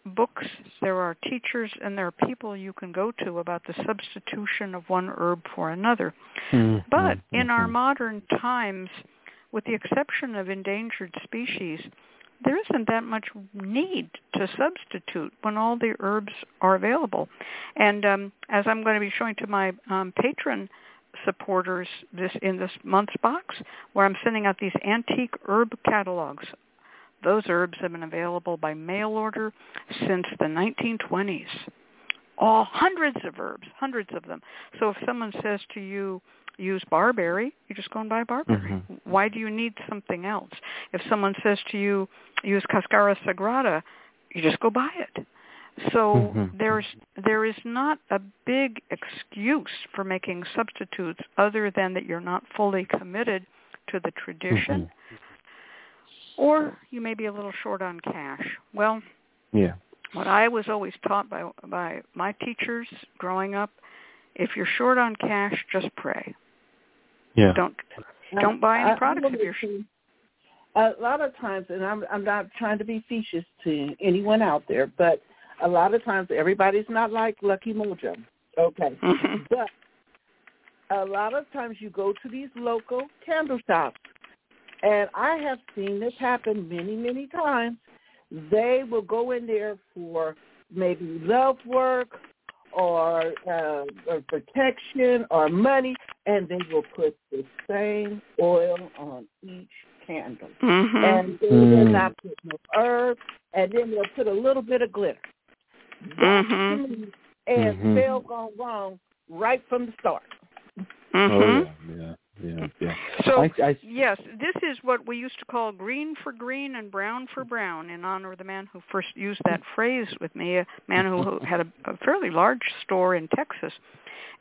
books, there are teachers, and there are people you can go to about the substitution of one herb for another. But in our modern times, with the exception of endangered species, there isn't that much need to substitute when all the herbs are available. And as I'm going to be showing to my patron supporters in this month's box, where I'm sending out these antique herb catalogs. Those herbs have been available by mail order since the 1920s. All hundreds of herbs, hundreds of them. So if someone says to you, use barberry, you just go and buy barberry. Why do you need something else? If someone says to you, use cascara sagrada, you just go buy it. So there is not a big excuse for making substitutes other than that you're not fully committed to the tradition. Or you may be a little short on cash. Well, what I was always taught by my teachers growing up, if you're short on cash, just pray. Don't buy any products if you're short. A lot of times, and I'm not trying to be facetious to anyone out there, but a lot of times everybody's not like Lucky Mojo. But a lot of times you go to these local candle shops, and I have seen this happen many, many times. They will go in there for maybe love work or protection or money, and they will put the same oil on each candle. And they will not put no herbs, and then they'll put a little bit of glitter. And they'll go wrong right from the start. So, yes, this is what we used to call green for green and brown for brown, in honor of the man who first used that phrase with me, a man who had a fairly large store in Texas.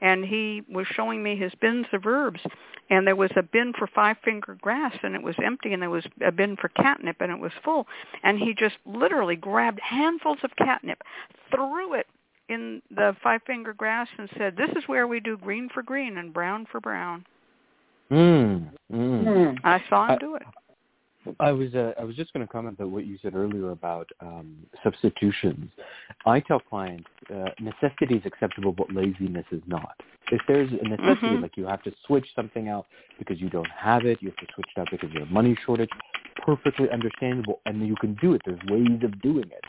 And he was showing me his bins of herbs. And there was a bin for five-finger grass, and it was empty, and there was a bin for catnip, and it was full. And he just literally grabbed handfuls of catnip, threw it in the five-finger grass, and said, this is where we do green for green and brown for brown. I saw him do it. I was just going to comment on what you said earlier about substitutions. I tell clients necessity is acceptable, but laziness is not. If there's a necessity, like you have to switch something out because you don't have it, you have to switch it out because there's a money shortage, perfectly understandable, and you can do it. There's ways of doing it.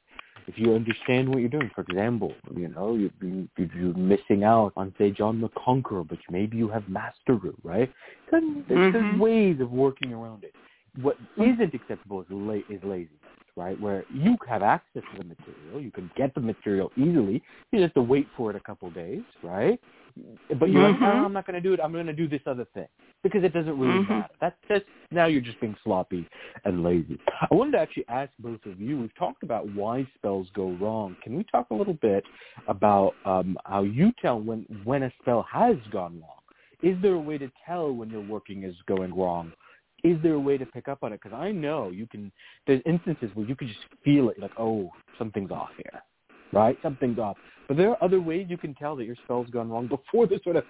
If you understand what you're doing, for example, you're missing out on, say, John the Conqueror, but maybe you have Master Root, right? There's ways of working around it. What isn't acceptable is laziness, right? Where you have access to the material, you can get the material easily, you just have to wait for it a couple of days, right? But you're like, no, I'm not going to do it, I'm going to do this other thing, because it doesn't really matter. Now you're just being sloppy and lazy. I wanted to actually ask both of you, we've talked about why spells go wrong. Can we talk a little bit about how you tell when a spell has gone wrong? Is there a way to tell when your working is going wrong? Is there a way to pick up on it? Because I know there's instances where you can just feel it, like, oh, something's off here, right? Something's off. But there are other ways you can tell that your spell's gone wrong before the sort of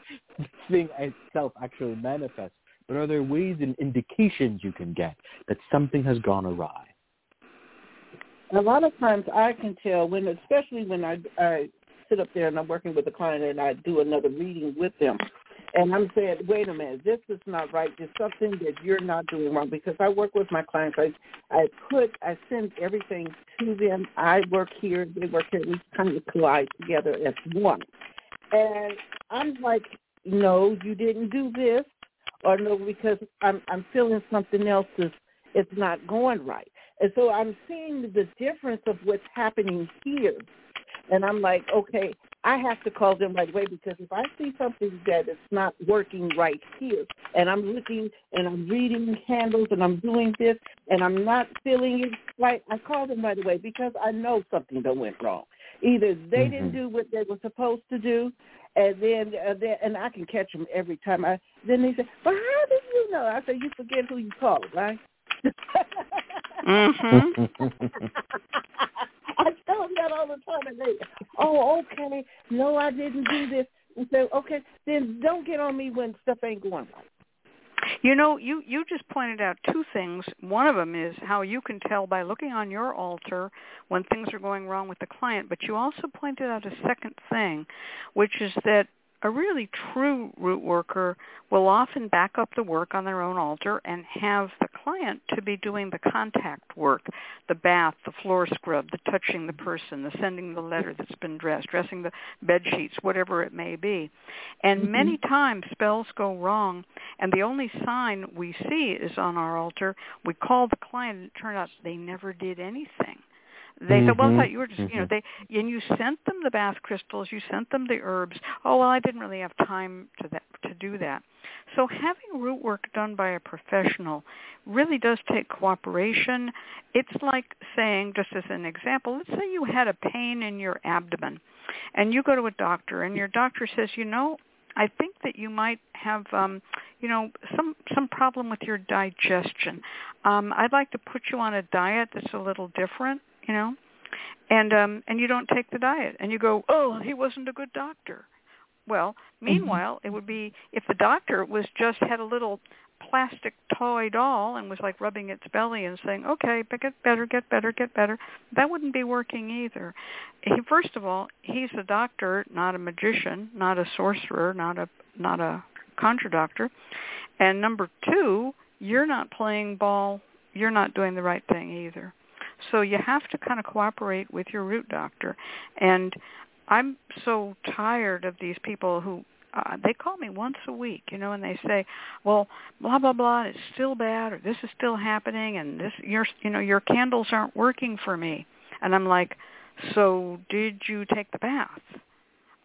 thing itself actually manifests. But are there ways and indications you can get that something has gone awry? A lot of times I can tell, especially when I sit up there and I'm working with a client and I do another reading with them. And I'm saying, wait a minute, this is not right. There's something that you're not doing wrong, because I work with my clients. I send everything to them. I work here, they work here. We kind of collide together as one. And I'm like, no, you didn't do this, or no, because I'm feeling something else is not going right. And so I'm seeing the difference of what's happening here. And I'm like, okay, I have to call them right away, because if I see something that is not working right here, and I'm looking and I'm reading handles and I'm doing this and I'm not feeling it right, I call them right away, because I know something that went wrong. Either they didn't do what they were supposed to do, and then and I can catch them every time. Then they say, well, how did you know? I say, you forget who you called, right? I told that all the time. And they, oh, okay, no, I didn't do this. And so, okay, then don't get on me when stuff ain't going right. You know, you just pointed out two things. One of them is how you can tell by looking on your altar when things are going wrong with the client. But you also pointed out a second thing, which is that a really true root worker will often back up the work on their own altar and have the client to be doing the contact work, the bath, the floor scrub, the touching the person, the sending the letter that's been dressed, dressing the bed sheets, whatever it may be. And many times spells go wrong, and the only sign we see is on our altar. We call the client, and it turned out they never did anything. They said, well, I thought you were just, you know, and you sent them the bath crystals, you sent them the herbs. Oh, well, I didn't really have time to do that. So having root work done by a professional really does take cooperation. It's like saying, just as an example, let's say you had a pain in your abdomen, and you go to a doctor, and your doctor says, you know, I think that you might have, you know, some problem with your digestion. I'd like to put you on a diet that's a little different. You know, and you don't take the diet, and you go, oh, he wasn't a good doctor. Well, meanwhile, it would be if the doctor was just had a little plastic toy doll and was like rubbing its belly and saying, okay, but get better, get better, get better. That wouldn't be working either. First of all, he's a doctor, not a magician, not a sorcerer, not a conjure doctor. And number two, you're not playing ball. You're not doing the right thing either. So you have to kind of cooperate with your root doctor. And I'm so tired of these people who, they call me once a week, you know, and they say, well, blah, blah, blah, it's still bad, or this is still happening, and this, you know, your candles aren't working for me. And I'm like, so did you take the bath?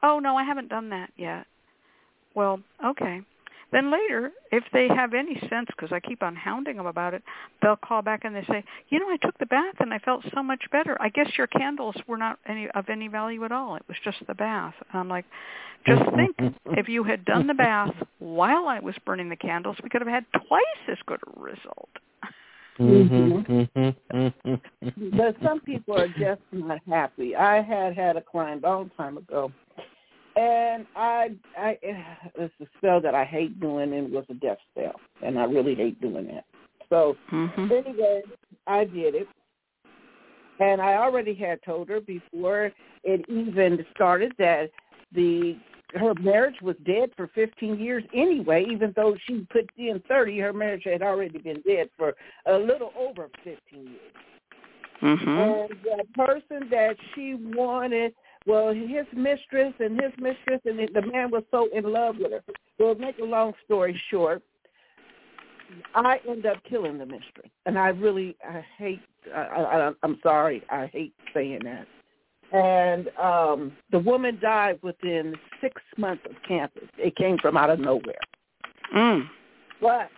Oh, no, I haven't done that yet. Well, okay. Then later, if they have any sense, because I keep on hounding them about it, they'll call back and they say, you know, I took the bath and I felt so much better. I guess your candles were not of any value at all. It was just the bath. And I'm like, just think, if you had done the bath while I was burning the candles, we could have had twice as good a result. But some people are just not happy. I had a client a long time ago. And I it's a spell that I hate doing, and it was a death spell, and I really hate doing that. So anyway, I did it, and I already had told her before it even started that her marriage was dead for 15 years anyway. Even though she put in 30, her marriage had already been dead for a little over 15 years. And the person that she wanted, well, his mistress, and the man was so in love with her. Well, to make a long story short, I end up killing the mistress. And I hate saying that. And the woman died within 6 months of cancer. It came from out of nowhere. But,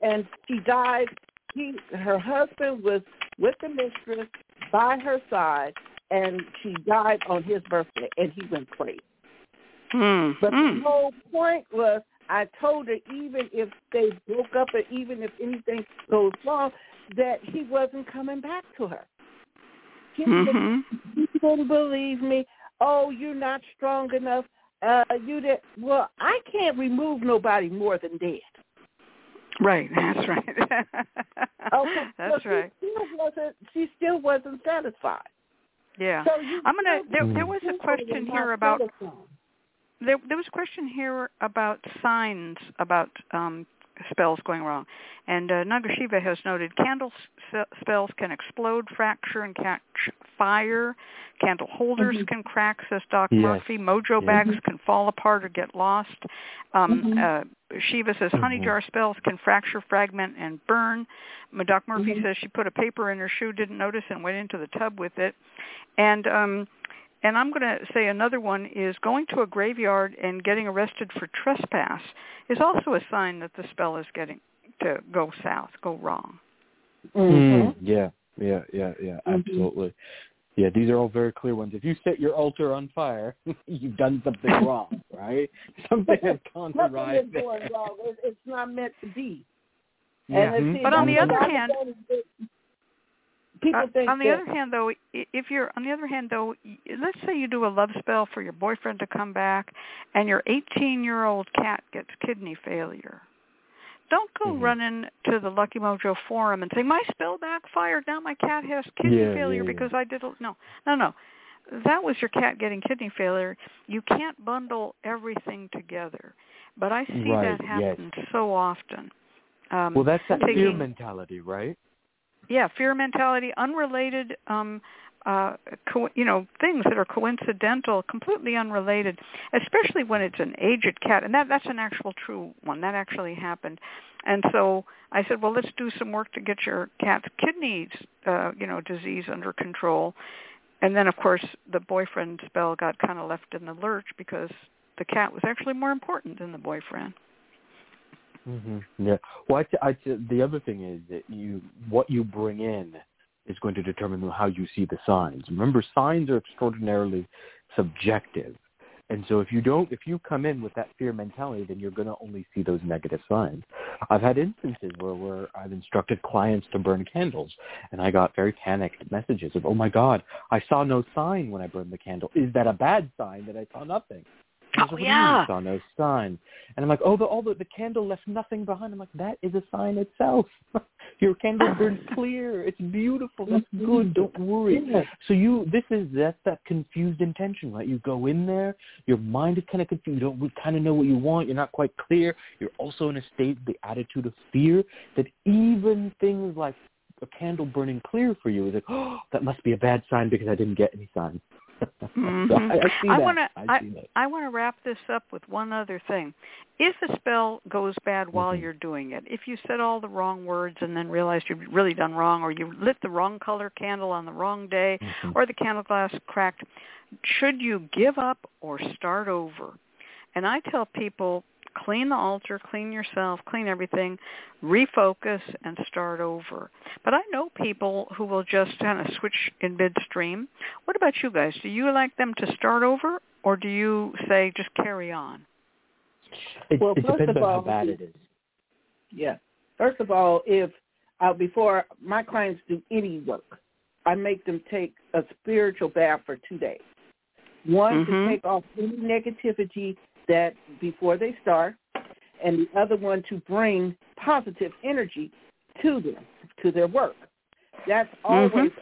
and she died. Her husband was with the mistress by her side, and she died on his birthday, and he went crazy. But the whole point was, I told her, even if they broke up or even if anything goes wrong, that he wasn't coming back to her. He didn't believe me. Oh, you're not strong enough. You did. Well, I can't remove nobody more than dead. Right, that's right. Okay, that's so right. She still wasn't satisfied. Yeah, so there was a question here about. There was a question here about signs about spells going wrong, and Nagashiva has noted candle spells can explode, fracture, and catch fire. Candle holders can crack, says Doc Murphy. Mojo bags can fall apart or get lost. Shiva says honey jar spells can fracture, fragment, and burn. Doc Murphy says she put a paper in her shoe, didn't notice, and went into the tub with it. And I'm going to say another one is going to a graveyard and getting arrested for trespass is also a sign that the spell is getting to go south, go wrong. Yeah, absolutely. Yeah, these are all very clear ones. If you set your altar on fire, you've done something wrong, right? Something has gone awry. Nothing is going wrong. It's not meant to be. Yeah. But on the other hand, people think on the other hand, though, let's say you do a love spell for your boyfriend to come back, and your 18-year-old cat gets kidney failure. Don't go running to the Lucky Mojo Forum and say, my spell backfired, now my cat has kidney failure because I did No. That was your cat getting kidney failure. You can't bundle everything together. But I see that happen so often. Well, that's that fear mentality, right? Yeah, fear mentality, unrelated, things that are coincidental, completely unrelated, especially when it's an aged cat. And that's an actual true one. That actually happened. And so I said, well, let's do some work to get your cat's kidneys, disease under control. And then, of course, the boyfriend spell got kind of left in the lurch because the cat was actually more important than the boyfriend. Yeah. Well, the other thing is that what you bring in is going to determine how you see the signs. Remember, signs are extraordinarily subjective, and so if you come in with that fear mentality, then you're going to only see those negative signs. I've had instances where I've instructed clients to burn candles, and I got very panicked messages of, "Oh my God, I saw no sign when I burned the candle. Is that a bad sign that I saw nothing?" I saw no sign. And I'm like, the candle left nothing behind. I'm like, that is a sign itself. Your candle burned clear. It's beautiful. That's good. Don't worry. Yeah. So that's that confused intention, right? You go in there, your mind is kind of confused. You don't kind of know what you want. You're not quite clear. You're also in a state, the attitude of fear, that even things like a candle burning clear for you is like, that must be a bad sign because I didn't get any sign. So I want to wrap this up with one other thing. If a spell goes bad while you're doing it, if you said all the wrong words and then realized you've really done wrong, or you lit the wrong color candle on the wrong day, or the candle glass cracked, should you give up or start over? And I tell people, clean the altar, clean yourself, clean everything, refocus, and start over. But I know people who will just kind of switch in midstream. What about you guys? Do you like them to start over, or do you say just carry on? It depends on how bad it is. Yeah. First of all, if before my clients do any work, I make them take a spiritual bath for 2 days. One, to take off any negativity that before they start, and the other one to bring positive energy to them, to their work. That's always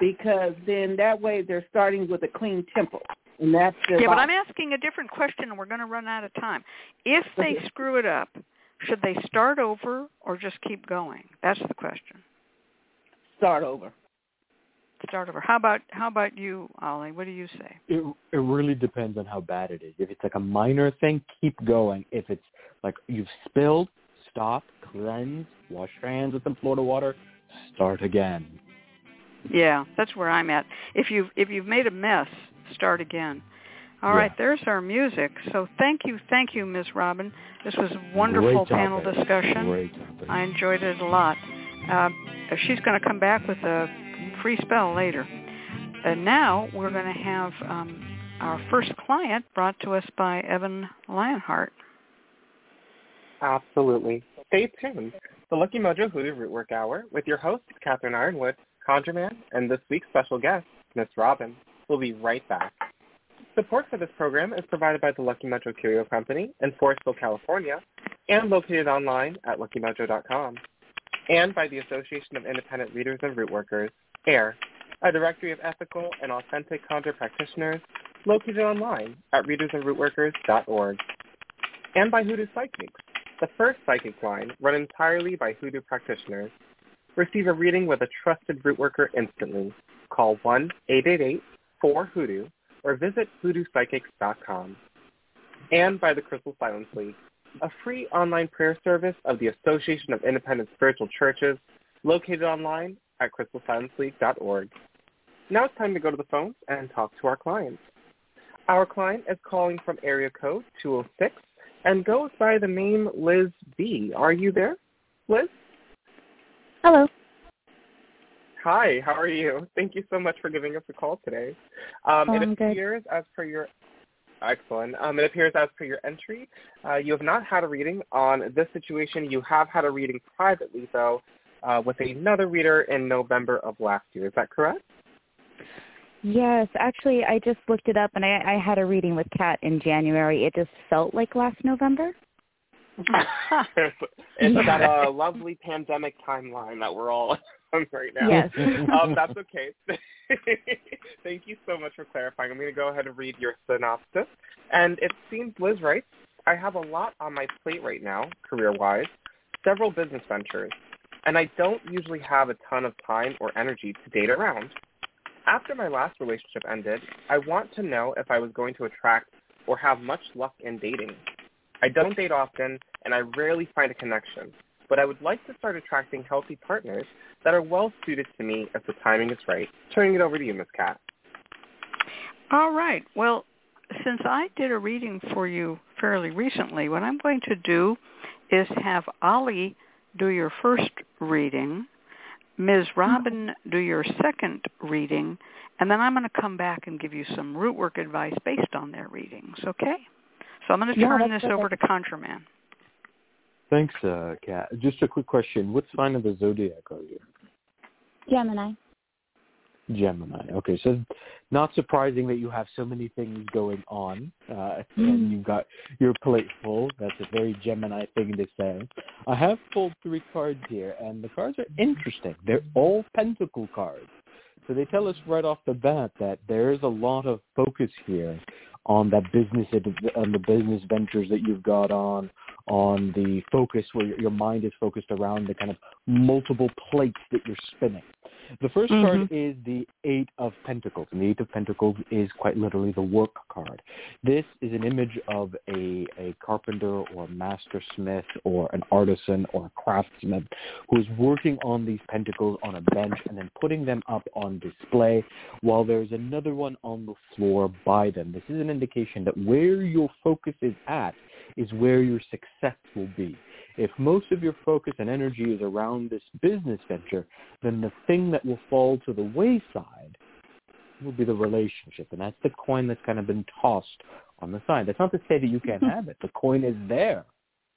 because then that way they're starting with a clean temple. And that's but I'm asking a different question, and we're going to run out of time. If they screw it up, should they start over or just keep going? That's the question. Start over. How about you, Ollie? What do you say? It really depends on how bad it is. If it's like a minor thing, keep going. If it's like you've spilled, stop, cleanse, wash your hands with some Florida water, start again. Yeah, that's where I'm at. If you've made a mess, start again. All right, there's our music. So thank you, Ms. Robin. This was a wonderful panel discussion. Great topic. I enjoyed it a lot. She's going to come back with a free spell later. And now we're going to have our first client brought to us by Evan Lionheart. Absolutely. Stay tuned. The Lucky Mojo Hoodoo Rootwork Hour with your host, Catherine Yronwode, Conjure Man, and this week's special guest, Ms. Robin. We'll be right back. Support for this program is provided by the Lucky Mojo Curio Company in Forestville, California, and located online at LuckyMojo.com, and by the Association of Independent Readers and Rootworkers, AIR, a directory of ethical and authentic conjure practitioners located online at readersandrootworkers.org, and by Hoodoo Psychics, the first psychic line run entirely by Hoodoo practitioners. Receive a reading with a trusted rootworker instantly. Call 1-888-4-HOODOO or visit hoodoospsychics.com. And by the Crystal Silence League, a free online prayer service of the Association of Independent Spiritual Churches located online at crystalsilenceleague.org. Now it's time to go to the phones and talk to our clients. Our client is calling from area code 206 and goes by the name Liz B. Are you there, Liz? Hello. Hi, how are you? Thank you so much for giving us a call today. Excellent. It appears as per your entry, you have not had a reading on this situation. You have had a reading privately, though, with another reader in November of last year. Is that correct? Yes. Actually, I just looked it up, and I had a reading with Kat in January. It just felt like last November. It's that lovely pandemic timeline that we're all on right now. Yes. That's okay. Thank you so much for clarifying. I'm going to go ahead and read your synopsis. And it seems Liz writes, I have a lot on my plate right now, career-wise, several business ventures, and I don't usually have a ton of time or energy to date around. After my last relationship ended, I want to know if I was going to attract or have much luck in dating. I don't date often, and I rarely find a connection, but I would like to start attracting healthy partners that are well-suited to me if the timing is right. Turning it over to you, Ms. Kat. All right. Well, since I did a reading for you fairly recently, what I'm going to do is have Ali do your first reading, Ms. Robin do your second reading, and then I'm going to come back and give you some root work advice based on their readings, okay? So I'm going to turn this over to ConjureMan. Thanks, Kat. Just a quick question. What sign of the zodiac are you? Gemini. Gemini. Okay, so not surprising that you have so many things going on, and you've got your plate full. That's a very Gemini thing to say. I have pulled three cards here, and the cards are interesting. They're all pentacle cards. So they tell us right off the bat that there is a lot of focus here on that business, on the business ventures that you've got on the focus where your mind is focused around the kind of multiple plates that you're spinning. The first card is the Eight of Pentacles, and the Eight of Pentacles is quite literally the work card. This is an image of a carpenter or a master smith or an artisan or a craftsman who is working on these pentacles on a bench and then putting them up on display while there's another one on the floor by them. This is an indication that where your focus is at is where your success will be. If most of your focus and energy is around this business venture, then the thing that will fall to the wayside will be the relationship. And that's the coin that's kind of been tossed on the side. That's not to say that you can't have it. The coin is there.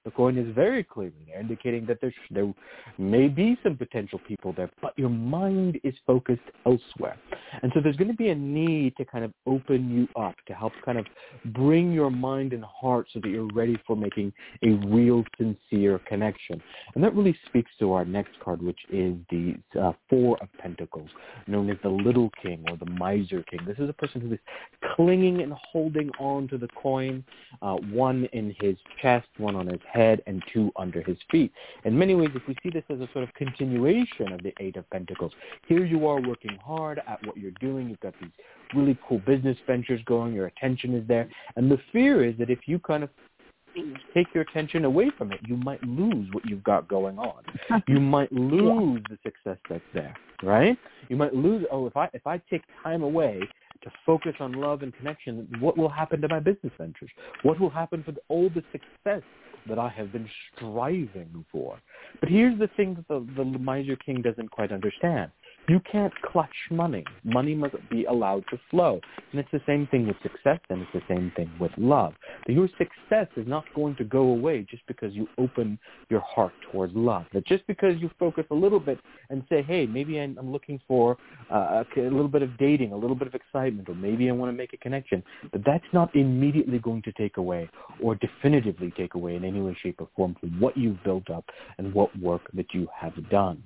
The coin is very clearly there, indicating that there may be some potential people there, but your mind is focused elsewhere. And so there's going to be a need to kind of open you up, to help kind of bring your mind and heart so that you're ready for making a real, sincere connection. And that really speaks to our next card, which is the Four of Pentacles, known as the Little King or the Miser King. This is a person who is clinging and holding on to the coin, one in his chest, one on his head, and two under his feet. In many ways, if we see this as a sort of continuation of the Eight of Pentacles, here you are working hard at what you're doing. You've got these really cool business ventures going. Your attention is there. And the fear is that if you kind of take your attention away from it, you might lose what you've got going on. You might lose the success that's there, right? You might lose, if I take time away to focus on love and connection, what will happen to my business ventures? What will happen for all the success that I have been striving for? But here's the thing that the Miser King doesn't quite understand. You can't clutch money. Money must be allowed to flow. And it's the same thing with success, and it's the same thing with love. That your success is not going to go away just because you open your heart towards love. That just because you focus a little bit and say, hey, maybe I'm looking for a little bit of dating, a little bit of excitement, or maybe I want to make a connection, but that's not immediately going to take away or definitively take away in any way, shape, or form from what you've built up and what work that you have done.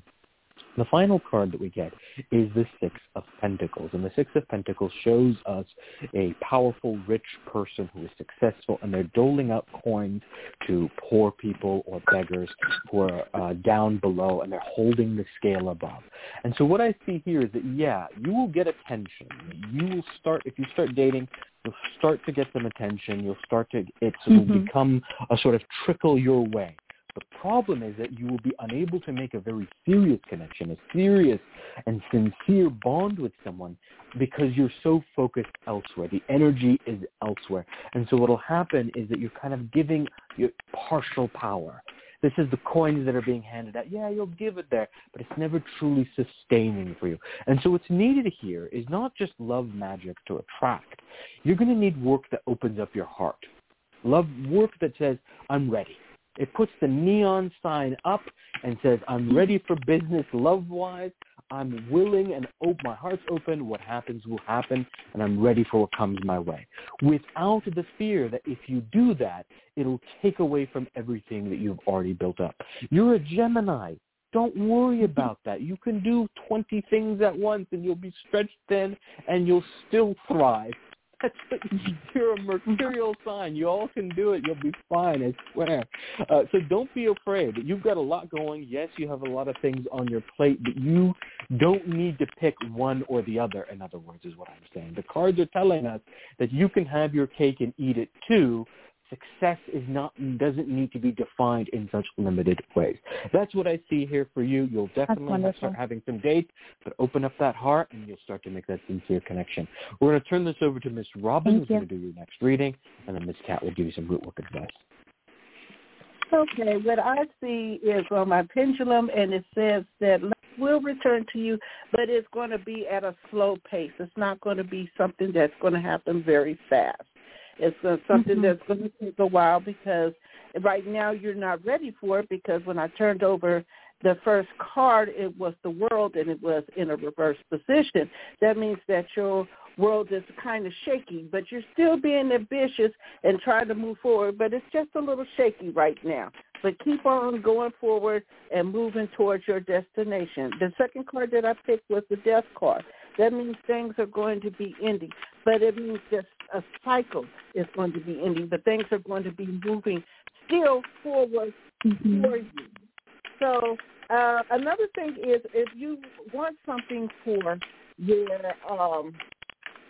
The final card that we get is the Six of Pentacles, and the Six of Pentacles shows us a powerful, rich person who is successful, and they're doling out coins to poor people or beggars who are down below, and they're holding the scale above. And so what I see here is that, yeah, you will get attention. You will start, if you start dating, you'll start to get some attention. You'll start to, it will become a sort of trickle your way. The problem is that you will be unable to make a very serious connection, a serious and sincere bond with someone because you're so focused elsewhere. The energy is elsewhere. And so what will happen is that you're kind of giving your partial power. This is the coins that are being handed out. Yeah, you'll give it there, but it's never truly sustaining for you. And so what's needed here is not just love magic to attract. You're going to need work that opens up your heart. Love work that says, I'm ready. It puts the neon sign up and says, I'm ready for business love-wise. I'm willing and my heart's open. What happens will happen, and I'm ready for what comes my way. Without the fear that if you do that, it'll take away from everything that you've already built up. You're a Gemini. Don't worry about that. You can do 20 things at once, and you'll be stretched thin, and you'll still thrive. You're a mercurial sign. You all can do it. You'll be fine, I swear. So don't be afraid. You've got a lot going. Yes, you have a lot of things on your plate, but you don't need to pick one or the other, in other words, is what I'm saying. The cards are telling us that you can have your cake and eat it too. Success doesn't need to be defined in such limited ways. That's what I see here for you. You'll definitely start having some dates, but open up that heart, and you'll start to make that sincere connection. We're going to turn this over to Ms. Robin, who's going to do your next reading, and then Ms. Cat will give you some root work advice. Okay, what I see is on my pendulum, and it says that we'll return to you, but it's going to be at a slow pace. It's not going to be something that's going to happen very fast. It's something that's going to take a while, because right now you're not ready for it, because when I turned over the first card, it was the world, and it was in a reverse position. That means that your world is kind of shaky, but you're still being ambitious and trying to move forward, but it's just a little shaky right now. But keep on going forward and moving towards your destination. The second card that I picked was the death card. That means things are going to be ending, but it means that a cycle is going to be ending, but things are going to be moving still forward for you. So another thing is, if you want something for your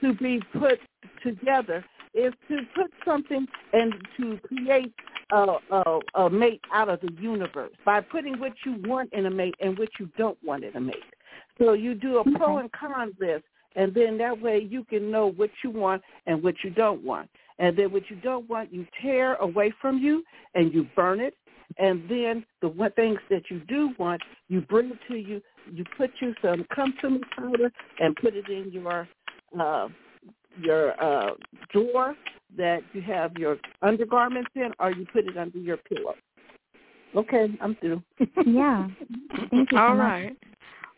to be put together, is to put something and to create a mate out of the universe by putting what you want in a mate and what you don't want in a mate. So you do a pro and con list, and then that way you can know what you want and what you don't want. And then what you don't want, you tear away from you, and you burn it. And then the things that you do want, you bring to you. You put you some come-to-me powder and put it in your drawer that you have your undergarments in, or you put it under your pillow. Okay, I'm through. Yeah. Thank you so All right. much.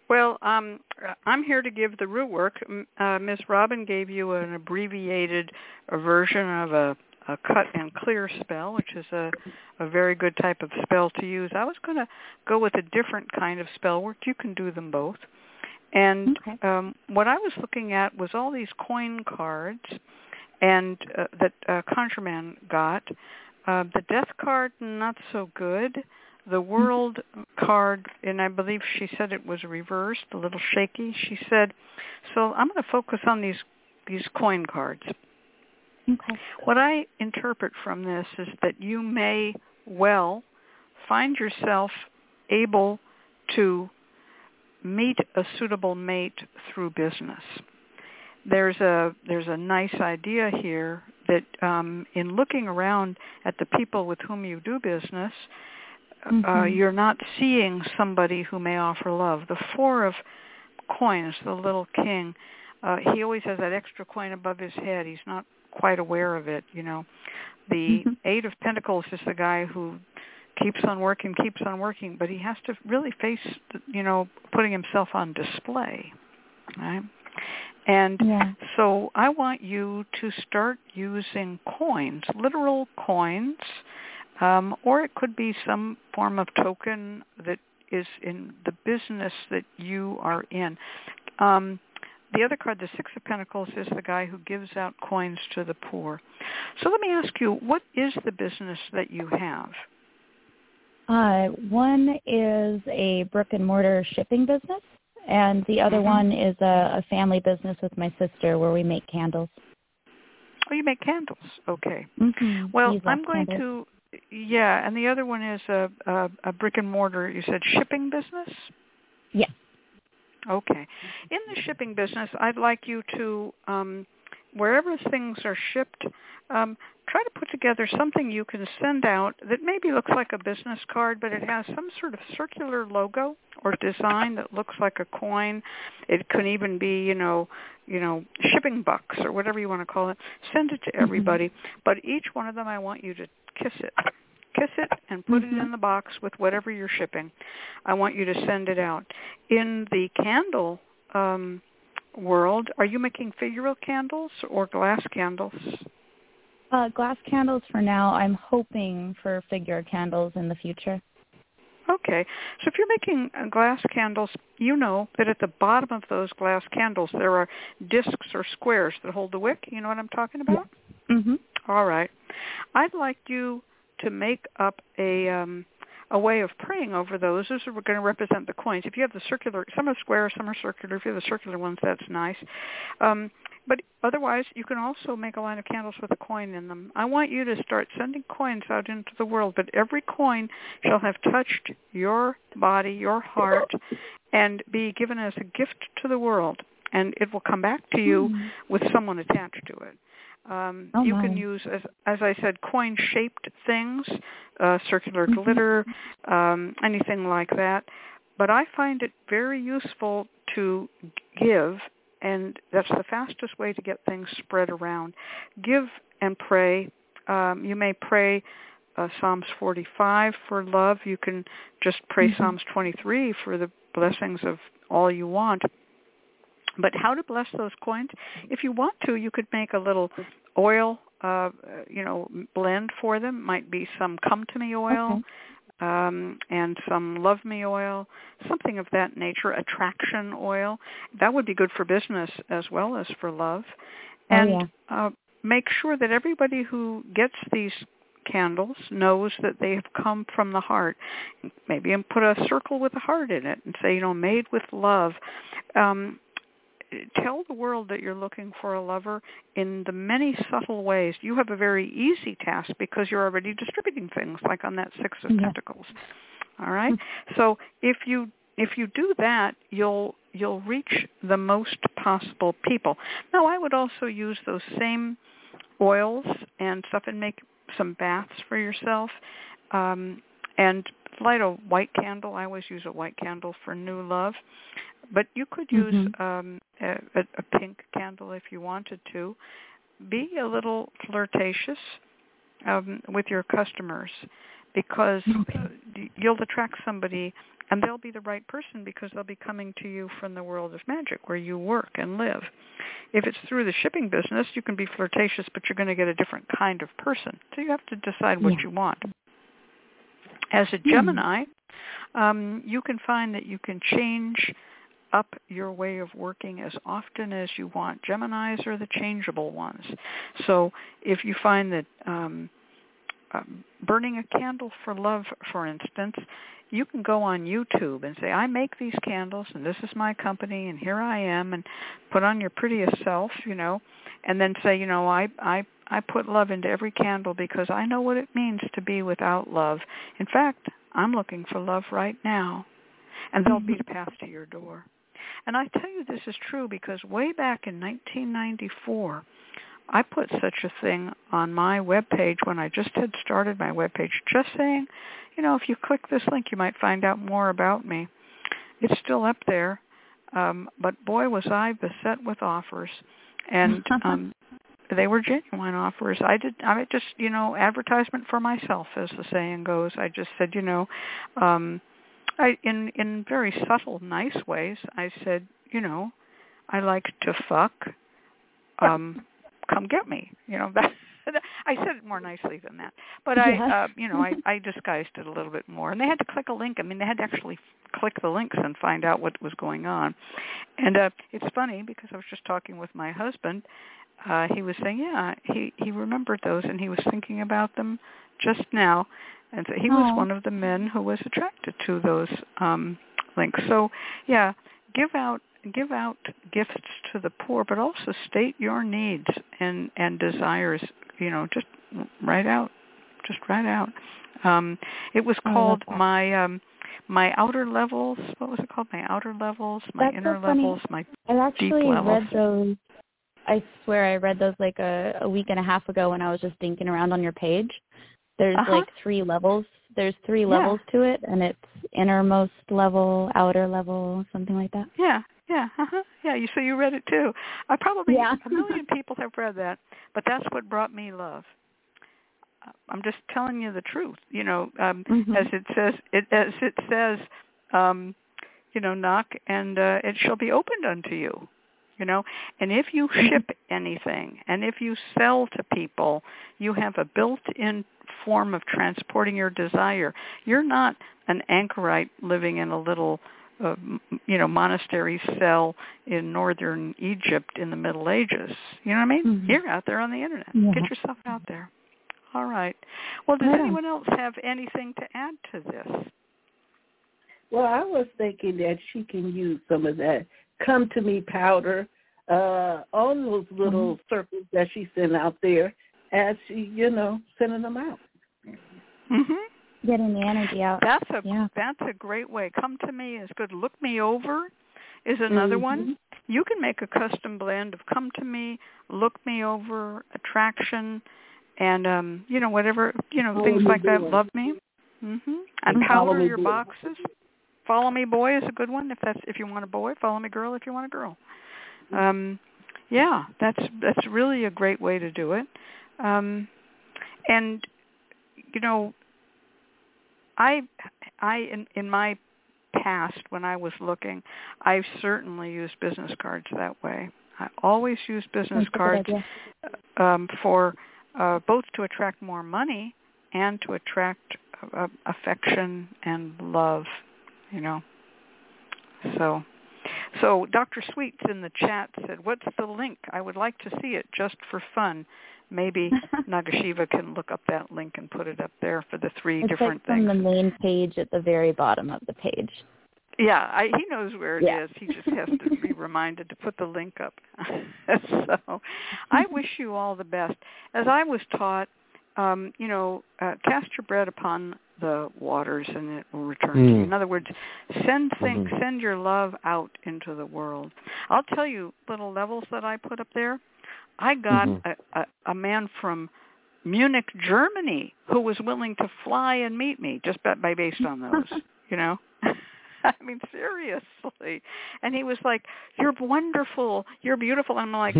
Well, I'm here to give the root work. Ms. Robin gave you an abbreviated version of a cut and clear spell, which is a very good type of spell to use. I was going to go with a different kind of spell work. You can do them both. And what I was looking at was all these coin cards and that ConjureMan got. The death card, not so good. The world card, and I believe she said it was reversed, a little shaky, she said. So I'm going to focus on these coin cards. Okay. What I interpret from this is that you may well find yourself able to meet a suitable mate through business. There's a nice idea here that in looking around at the people with whom you do business, you're not seeing somebody who may offer love. The four of coins, the little king, he always has that extra coin above his head. He's not quite aware of it, you know. The eight of pentacles is the guy who keeps on working, but he has to really face, you know, putting himself on display, right? And so I want you to start using coins, literal coins, or it could be some form of token that is in the business that you are in. The other card, the Six of Pentacles, is the guy who gives out coins to the poor. So let me ask you, what is the business that you have? One is a brick-and-mortar shipping business, and the other one is a family business with my sister where we make candles. Oh, you make candles. Okay. Well, I'm going to... Yeah, and the other one is a brick-and-mortar, you said, shipping business? Yes. Okay. In the shipping business, I'd like you to, wherever things are shipped, try to put together something you can send out that maybe looks like a business card, but it has some sort of circular logo or design that looks like a coin. It can even be, you know, shipping bucks or whatever you want to call it. Send it to everybody. But each one of them, I want you to kiss it. kiss it and put it in the box with whatever you're shipping. I want you to send it out. In the candle world, are you making figural candles or glass candles? Glass candles for now. I'm hoping for figure candles in the future. Okay. So if you're making glass candles, you know that at the bottom of those glass candles there are discs or squares that hold the wick. You know what I'm talking about? Mm-hmm. All right. I'd like you to make up a way of praying over those. Those are going to represent the coins. If you have the circular, some are square, some are circular. If you have the circular ones, that's nice. But otherwise, you can also make a line of candles with a coin in them. I want you to start sending coins out into the world, but every coin shall have touched your body, your heart, and be given as a gift to the world, and it will come back to you with someone attached to it. You can use, as I said, coin-shaped things, circular glitter, anything like that. But I find it very useful to give, and that's the fastest way to get things spread around. Give and pray. You may pray Psalms 45 for love. You can just pray Psalms 23 for the blessings of all you want. But how to bless those coins? If you want to, you could make a little oil, blend for them. Might be some come-to-me oil and some love me oil, something of that nature, attraction oil. That would be good for business as well as for love. And make sure that everybody who gets these candles knows that they have come from the heart. Maybe put a circle with a heart in it and say, made with love. Tell the world that you're looking for a lover in the many subtle ways. You have a very easy task because you're already distributing things, like on that Six of Pentacles. All right? So if you do that, you'll reach the most possible people. Now, I would also use those same oils and stuff and make some baths for yourself and light a white candle. I always use a white candle for new love. But you could use a pink candle if you wanted to. Be a little flirtatious with your customers because you'll attract somebody and they'll be the right person because they'll be coming to you from the world of magic where you work and live. If it's through the shipping business, you can be flirtatious, but you're going to get a different kind of person. So you have to decide what you want. As a Gemini, you can find that you can change up your way of working as often as you want. Geminis are the changeable ones. So if you find that burning a candle for love, for instance, you can go on YouTube and say, I make these candles, and this is my company, and here I am, and put on your prettiest self, and then say, I put love into every candle because I know what it means to be without love. In fact, I'm looking for love right now. And there'll be the path to your door. And I tell you this is true because way back in 1994, I put such a thing on my webpage when I just had started my webpage, just saying, if you click this link, you might find out more about me. It's still up there. But boy, was I beset with offers. And they were genuine offers. I just, advertisement for myself, as the saying goes. I just said, in very subtle, nice ways, I said, I like to fuck. Come get me. I said it more nicely than that. But I disguised it a little bit more. And they had to click a link. I mean, they had to actually click the links and find out what was going on. And it's funny because I was just talking with my husband. He was saying, he remembered those, and he was thinking about them just now. And so he was one of the men who was attracted to those links. So, give out gifts to the poor, but also state your needs and desires, just right out. It was called my outer levels. What was it called? My outer levels, my inner levels, my deep levels. I read those. I swear I read those like a week and a half ago when I was just dinking around on your page. There's like three levels. There's three levels to it, and it's innermost level, outer level, something like that. So you read it too. I probably a million people have read that, but that's what brought me love. I'm just telling you the truth. You know, as it says, you know, knock and it shall be opened unto you. You know, and if you ship anything and if you sell to people, you have a built-in form of transporting your desire. You're not an anchorite living in a little, monastery cell in northern Egypt in the Middle Ages. You know what I mean? Mm-hmm. You're out there on the Internet. Yeah. Get yourself out there. All right. Well, does anyone else have anything to add to this? Well, I was thinking that she can use some of that come-to-me powder on those little circles that she sent out there as she, sending them out. Mm-hmm. Getting the energy out. That's a great way. Come-to-me is good. Look me over is another one. You can make a custom blend of come-to-me, look me over, attraction, and, whatever, things like that. Love me. And powder your boxes. Follow me, boy, is a good one. If you want a boy, follow me, girl. If you want a girl, that's really a great way to do it. And I in my past when I was looking, I certainly used business cards that way. I always use business cards for both to attract more money and to attract affection and love. So Dr. Sweets in the chat said, what's the link? I would like to see it just for fun. Maybe Nagashiva can look up that link and put it up there for the three different things. It's on the main page at the very bottom of the page. Yeah, he knows where it is. He just has to be reminded to put the link up. So I wish you all the best. As I was taught, cast your bread upon the waters and it will return to you. In other words, send your love out into the world. I'll tell you little levels that I put up there. I got a man from Munich, Germany, who was willing to fly and meet me just by based on those, I mean, seriously. And he was like, you're wonderful, you're beautiful. And I'm like,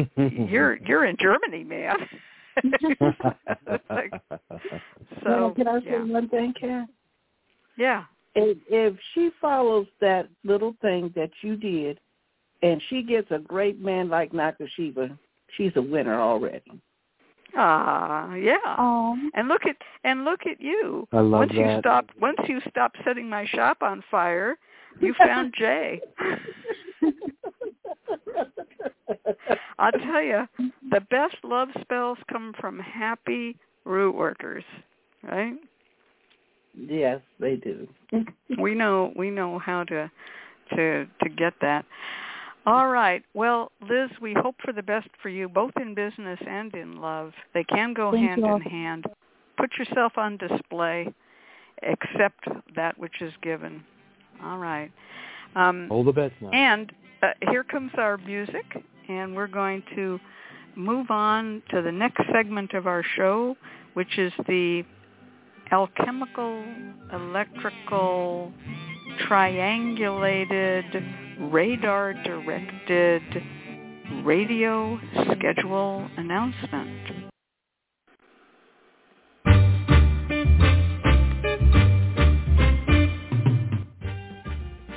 you're in Germany, man. Can I say one thing, Kat? Yeah. If she follows that little thing that you did, and she gets a great man like Nakashiva, she's a winner already. And look at you. I love that. Once you stop setting my shop on fire, you found Jay. I'll tell you, the best love spells come from happy root workers, right? Yes, they do. We know how to get that. All right. Well, Liz, we hope for the best for you, both in business and in love. They can go hand in hand. Put yourself on display. Accept that which is given. All right. All the best now. And here comes our music, and we're going to move on to the next segment of our show, which is the alchemical, electrical, triangulated, radar-directed radio schedule announcement.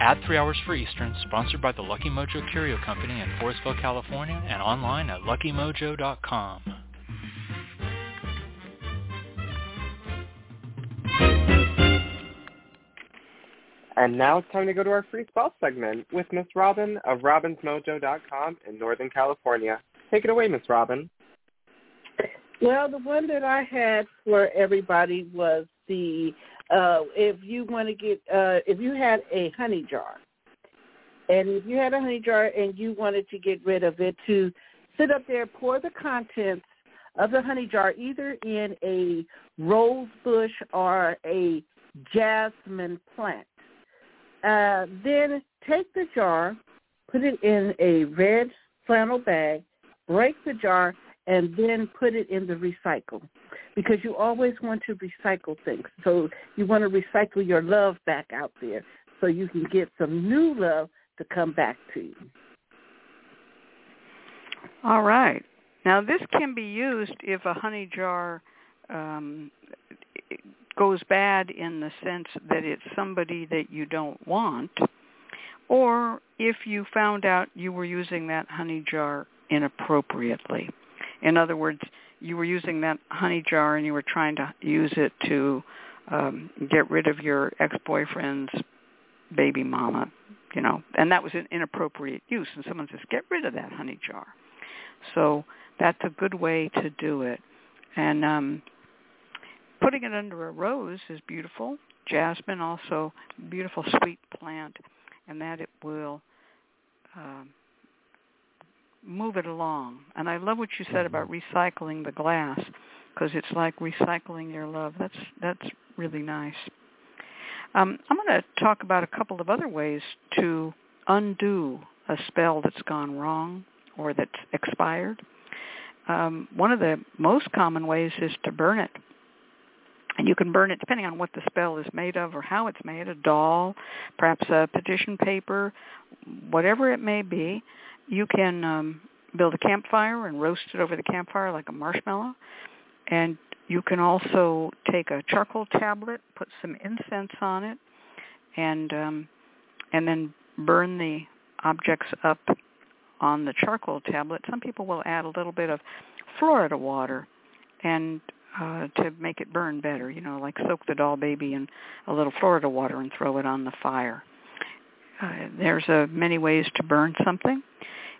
add 3 hours for Eastern, sponsored by the Lucky Mojo Curio Company in Forestville, California, and online at LuckyMojo.com. And now it's time to go to our free spell segment with Ms. Robin of robinsmojo.com in Northern California. Take it away, Ms. Robin. Well, the one that I had for everybody was if you had a honey jar, and if you had a honey jar and you wanted to get rid of it, to sit up there, pour the contents of the honey jar either in a rose bush or a jasmine plant. Then take the jar, put it in a red flannel bag, break the jar, and then put it in the recycle, because you always want to recycle things. So you want to recycle your love back out there so you can get some new love to come back to you. All right. Now, this can be used if a honey jar goes bad in the sense that it's somebody that you don't want, or if you found out you were using that honey jar inappropriately. In other words, you were using that honey jar and you were trying to use it to get rid of your ex-boyfriend's baby mama, you know, and that was an inappropriate use. And someone says, get rid of that honey jar. So that's a good way to do it. And putting it under a rose is beautiful. Jasmine also, beautiful sweet plant, and that it will move it along. And I love what you said about recycling the glass, because it's like recycling your love. That's really nice. I'm going to talk about a couple of other ways to undo a spell that's gone wrong or that's expired. One of the most common ways is to burn it. And you can burn it depending on what the spell is made of or how it's made, a doll, perhaps a petition paper, whatever it may be. You can build a campfire and roast it over the campfire like a marshmallow. And you can also take a charcoal tablet, put some incense on it, and then burn the objects up on the charcoal tablet. Some people will add a little bit of Florida water and to make it burn better, you know, like soak the doll baby in a little Florida water and throw it on the fire. There's many ways to burn something.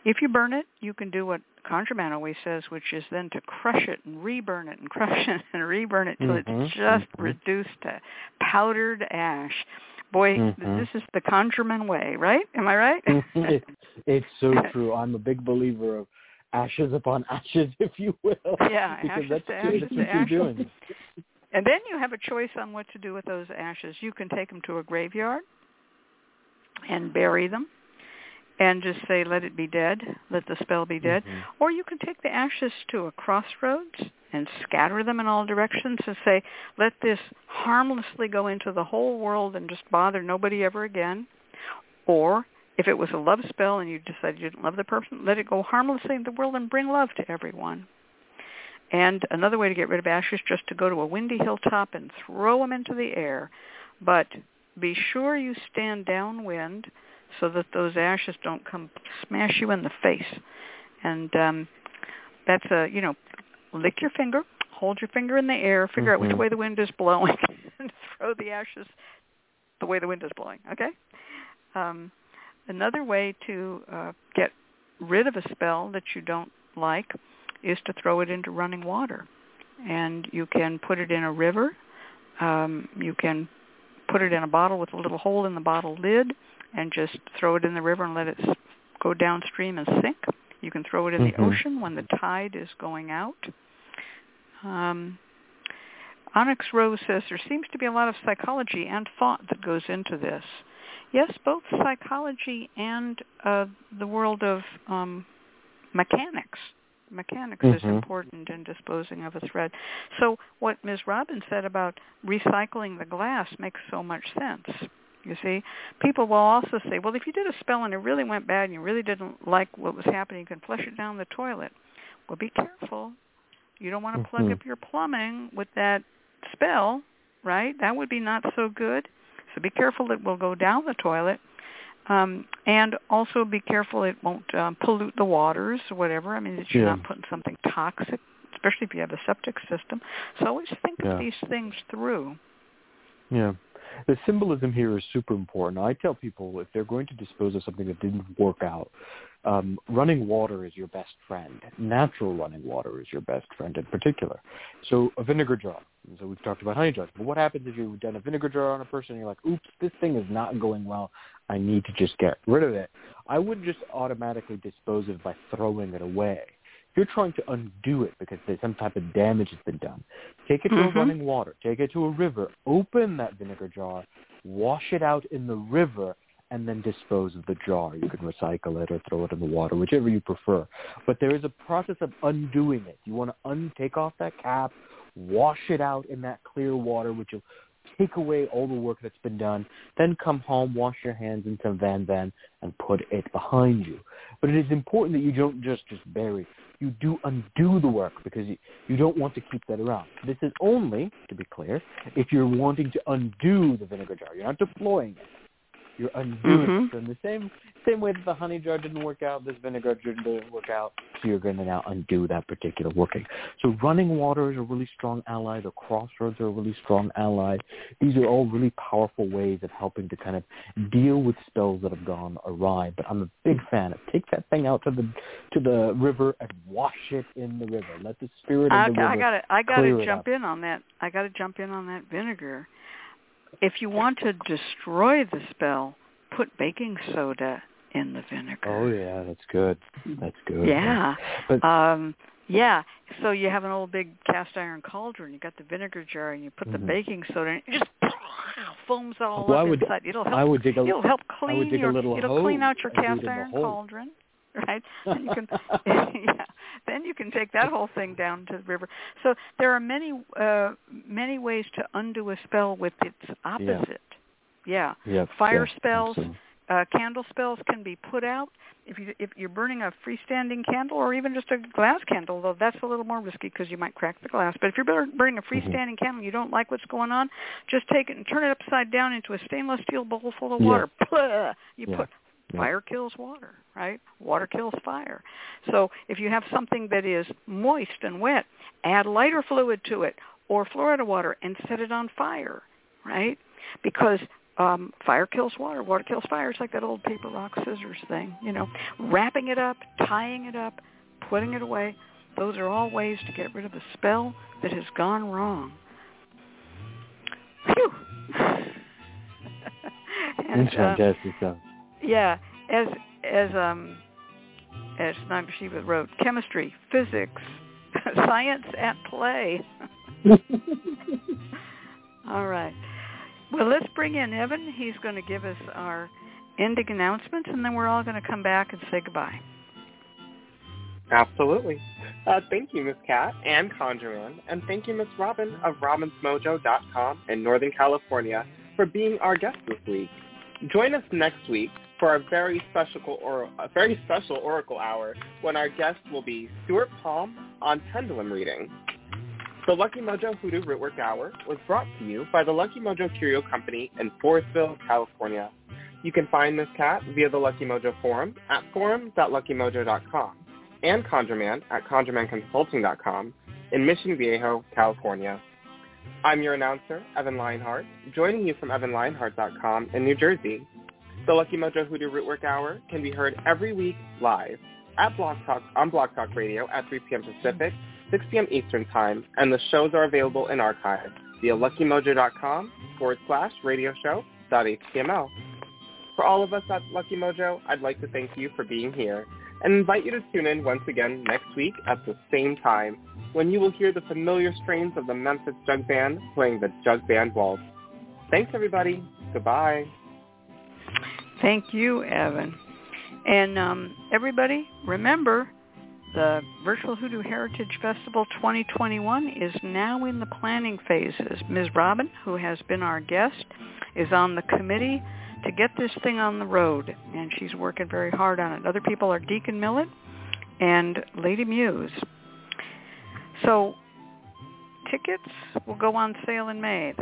If you burn it, you can do what ConjureMan always says, which is then to crush it and reburn it and crush it and reburn it till it's just reduced to powdered ash. Boy, this is the ConjureMan way, right? Am I right? It's so true. I'm a big believer of ashes upon ashes, if you will. Yeah, ashes to ashes to ashes. And then you have a choice on what to do with those ashes. You can take them to a graveyard and bury them and just say, let it be dead, let the spell be dead. Or you can take the ashes to a crossroads and scatter them in all directions and say, let this harmlessly go into the whole world and just bother nobody ever again. Or if it was a love spell and you decided you didn't love the person, let it go harmlessly into the world and bring love to everyone. And another way to get rid of ashes is just to go to a windy hilltop and throw them into the air. But be sure you stand downwind so that those ashes don't come smash you in the face. And that's a, you know, lick your finger, hold your finger in the air, figure out which way the wind is blowing, and throw the ashes the way the wind is blowing, okay? Another way to get rid of a spell that you don't like is to throw it into running water. And you can put it in a river. You can put it in a bottle with a little hole in the bottle lid and just throw it in the river and let it go downstream and sink. You can throw it in the ocean when the tide is going out. Onyx Rose says, there seems to be a lot of psychology and thought that goes into this. Yes, both psychology and the world of mechanics. Mechanics is important in disposing of a thread. So what Ms. Robin said about recycling the glass makes so much sense. You see, people will also say, well, if you did a spell and it really went bad and you really didn't like what was happening, you can flush it down the toilet. Well, be careful. You don't want to plug up your plumbing with that spell, right? That would be not so good. So be careful it will go down the toilet. And also be careful it won't pollute the waters or whatever. I mean, that you're not putting something toxic, especially if you have a septic system. So always think of these things through. Yeah. The symbolism here is super important. I tell people if they're going to dispose of something that didn't work out, running water is your best friend. Natural running water is your best friend in particular. So a vinegar jar. So we've talked about honey jars. But what happens if you've done a vinegar jar on a person and you're like, oops, this thing is not going well. I need to just get rid of it. I wouldn't just automatically dispose of it by throwing it away. You're trying to undo it because there's some type of damage has been done. Take it to a running water. Take it to a river. Open that vinegar jar. Wash it out in the river, and then dispose of the jar. You can recycle it or throw it in the water, whichever you prefer. But there is a process of undoing it. You want to take off that cap, wash it out in that clear water, which will take away all the work that's been done. Then come home, wash your hands in some Van and put it behind you. But it is important that you don't just bury. You do undo the work because you don't want to keep that around. This is only, to be clear, if you're wanting to undo the vinegar jar. You're not deploying it. You're undoing it. In the same way that the honey jar didn't work out, this vinegar jar didn't work out, so you're going to now undo that particular working. So running water is a really strong ally. The crossroads are a really strong ally. These are all really powerful ways of helping to kind of deal with spells that have gone awry. But I'm a big fan of take that thing out to the river and wash it in the river. Let the spirit of the river I got to jump in on that vinegar. If you want to destroy the spell, put baking soda in the vinegar. Oh, yeah, that's good. That's good. Yeah. But, so you have an old big cast iron cauldron. You got the vinegar jar, and you put the baking soda in. It just foams all up inside. It'll help clean out your cast iron cauldron. Right? And you can, then you can take that whole thing down to the river. So there are many ways to undo a spell with its opposite. Yeah. Fire spells, candle spells can be put out. If you're burning a freestanding candle or even just a glass candle, though that's a little more risky because you might crack the glass. But if you're burning a freestanding candle and you don't like what's going on, just take it and turn it upside down into a stainless steel bowl full of water. Fire kills water, right? Water kills fire. So if you have something that is moist and wet, add lighter fluid to it or Florida water and set it on fire, right? Because fire kills water. Water kills fire. It's like that old paper, rock, scissors thing, Wrapping it up, tying it up, putting it away. Those are all ways to get rid of a spell that has gone wrong. Phew! That's fantastic stuff. Yeah, as Naim Shiva wrote, chemistry, physics, science at play. All right. Well, let's bring in Evan. He's going to give us our ending announcements, and then we're all going to come back and say goodbye. Absolutely. Thank you, Miss Kat and ConjureMan, and thank you, Ms. Robin of robinsmojo.com in Northern California for being our guest this week. Join us next week for a very special Oracle Hour when our guest will be Stuart Palm on Pendulum Reading. The Lucky Mojo Hoodoo Rootwork Hour was brought to you by the Lucky Mojo Curio Company in Forestville, California. You can find Miss Cat via the Lucky Mojo Forum at forum.luckymojo.com and ConjureMan at ConjureManConsulting.com in Mission Viejo, California. I'm your announcer, Evan Lionheart, joining you from EvanLionheart.com in New Jersey. The Lucky Mojo Hoodoo Rootwork Hour can be heard every week live at Blog Talk Radio at 3 p.m. Pacific, 6 p.m. Eastern Time, and the shows are available in archive via LuckyMojo.com/radioshow.html. For all of us at Lucky Mojo, I'd like to thank you for being here and invite you to tune in once again next week at the same time, when you will hear the familiar strains of the Memphis Jug Band playing the Jug Band Waltz. Thanks, everybody. Goodbye. Thank you, Evan. And everybody, remember, the Virtual Hoodoo Heritage Festival 2021 is now in the planning phases. Ms. Robin, who has been our guest, is on the committee to get this thing on the road, and she's working very hard on it. Other people are Deacon Millet and Lady Muse. So tickets will go on sale in May.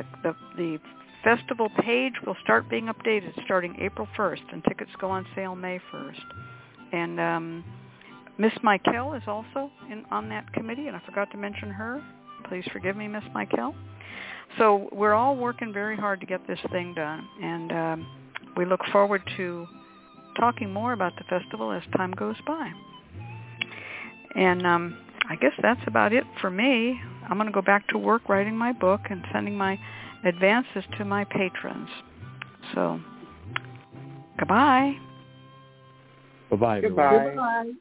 The festival page will start being updated starting April 1st, and tickets go on sale May 1st. And Miss Michaele is also on that committee, and I forgot to mention her. Please forgive me, Miss Michaele. So we're all working very hard to get this thing done, and we look forward to talking more about the festival as time goes by. And I guess that's about it for me. I'm going to go back to work writing my book and sending my advances to my patrons. So, goodbye. Bye-bye. Goodbye. Goodbye.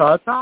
Ta-ta.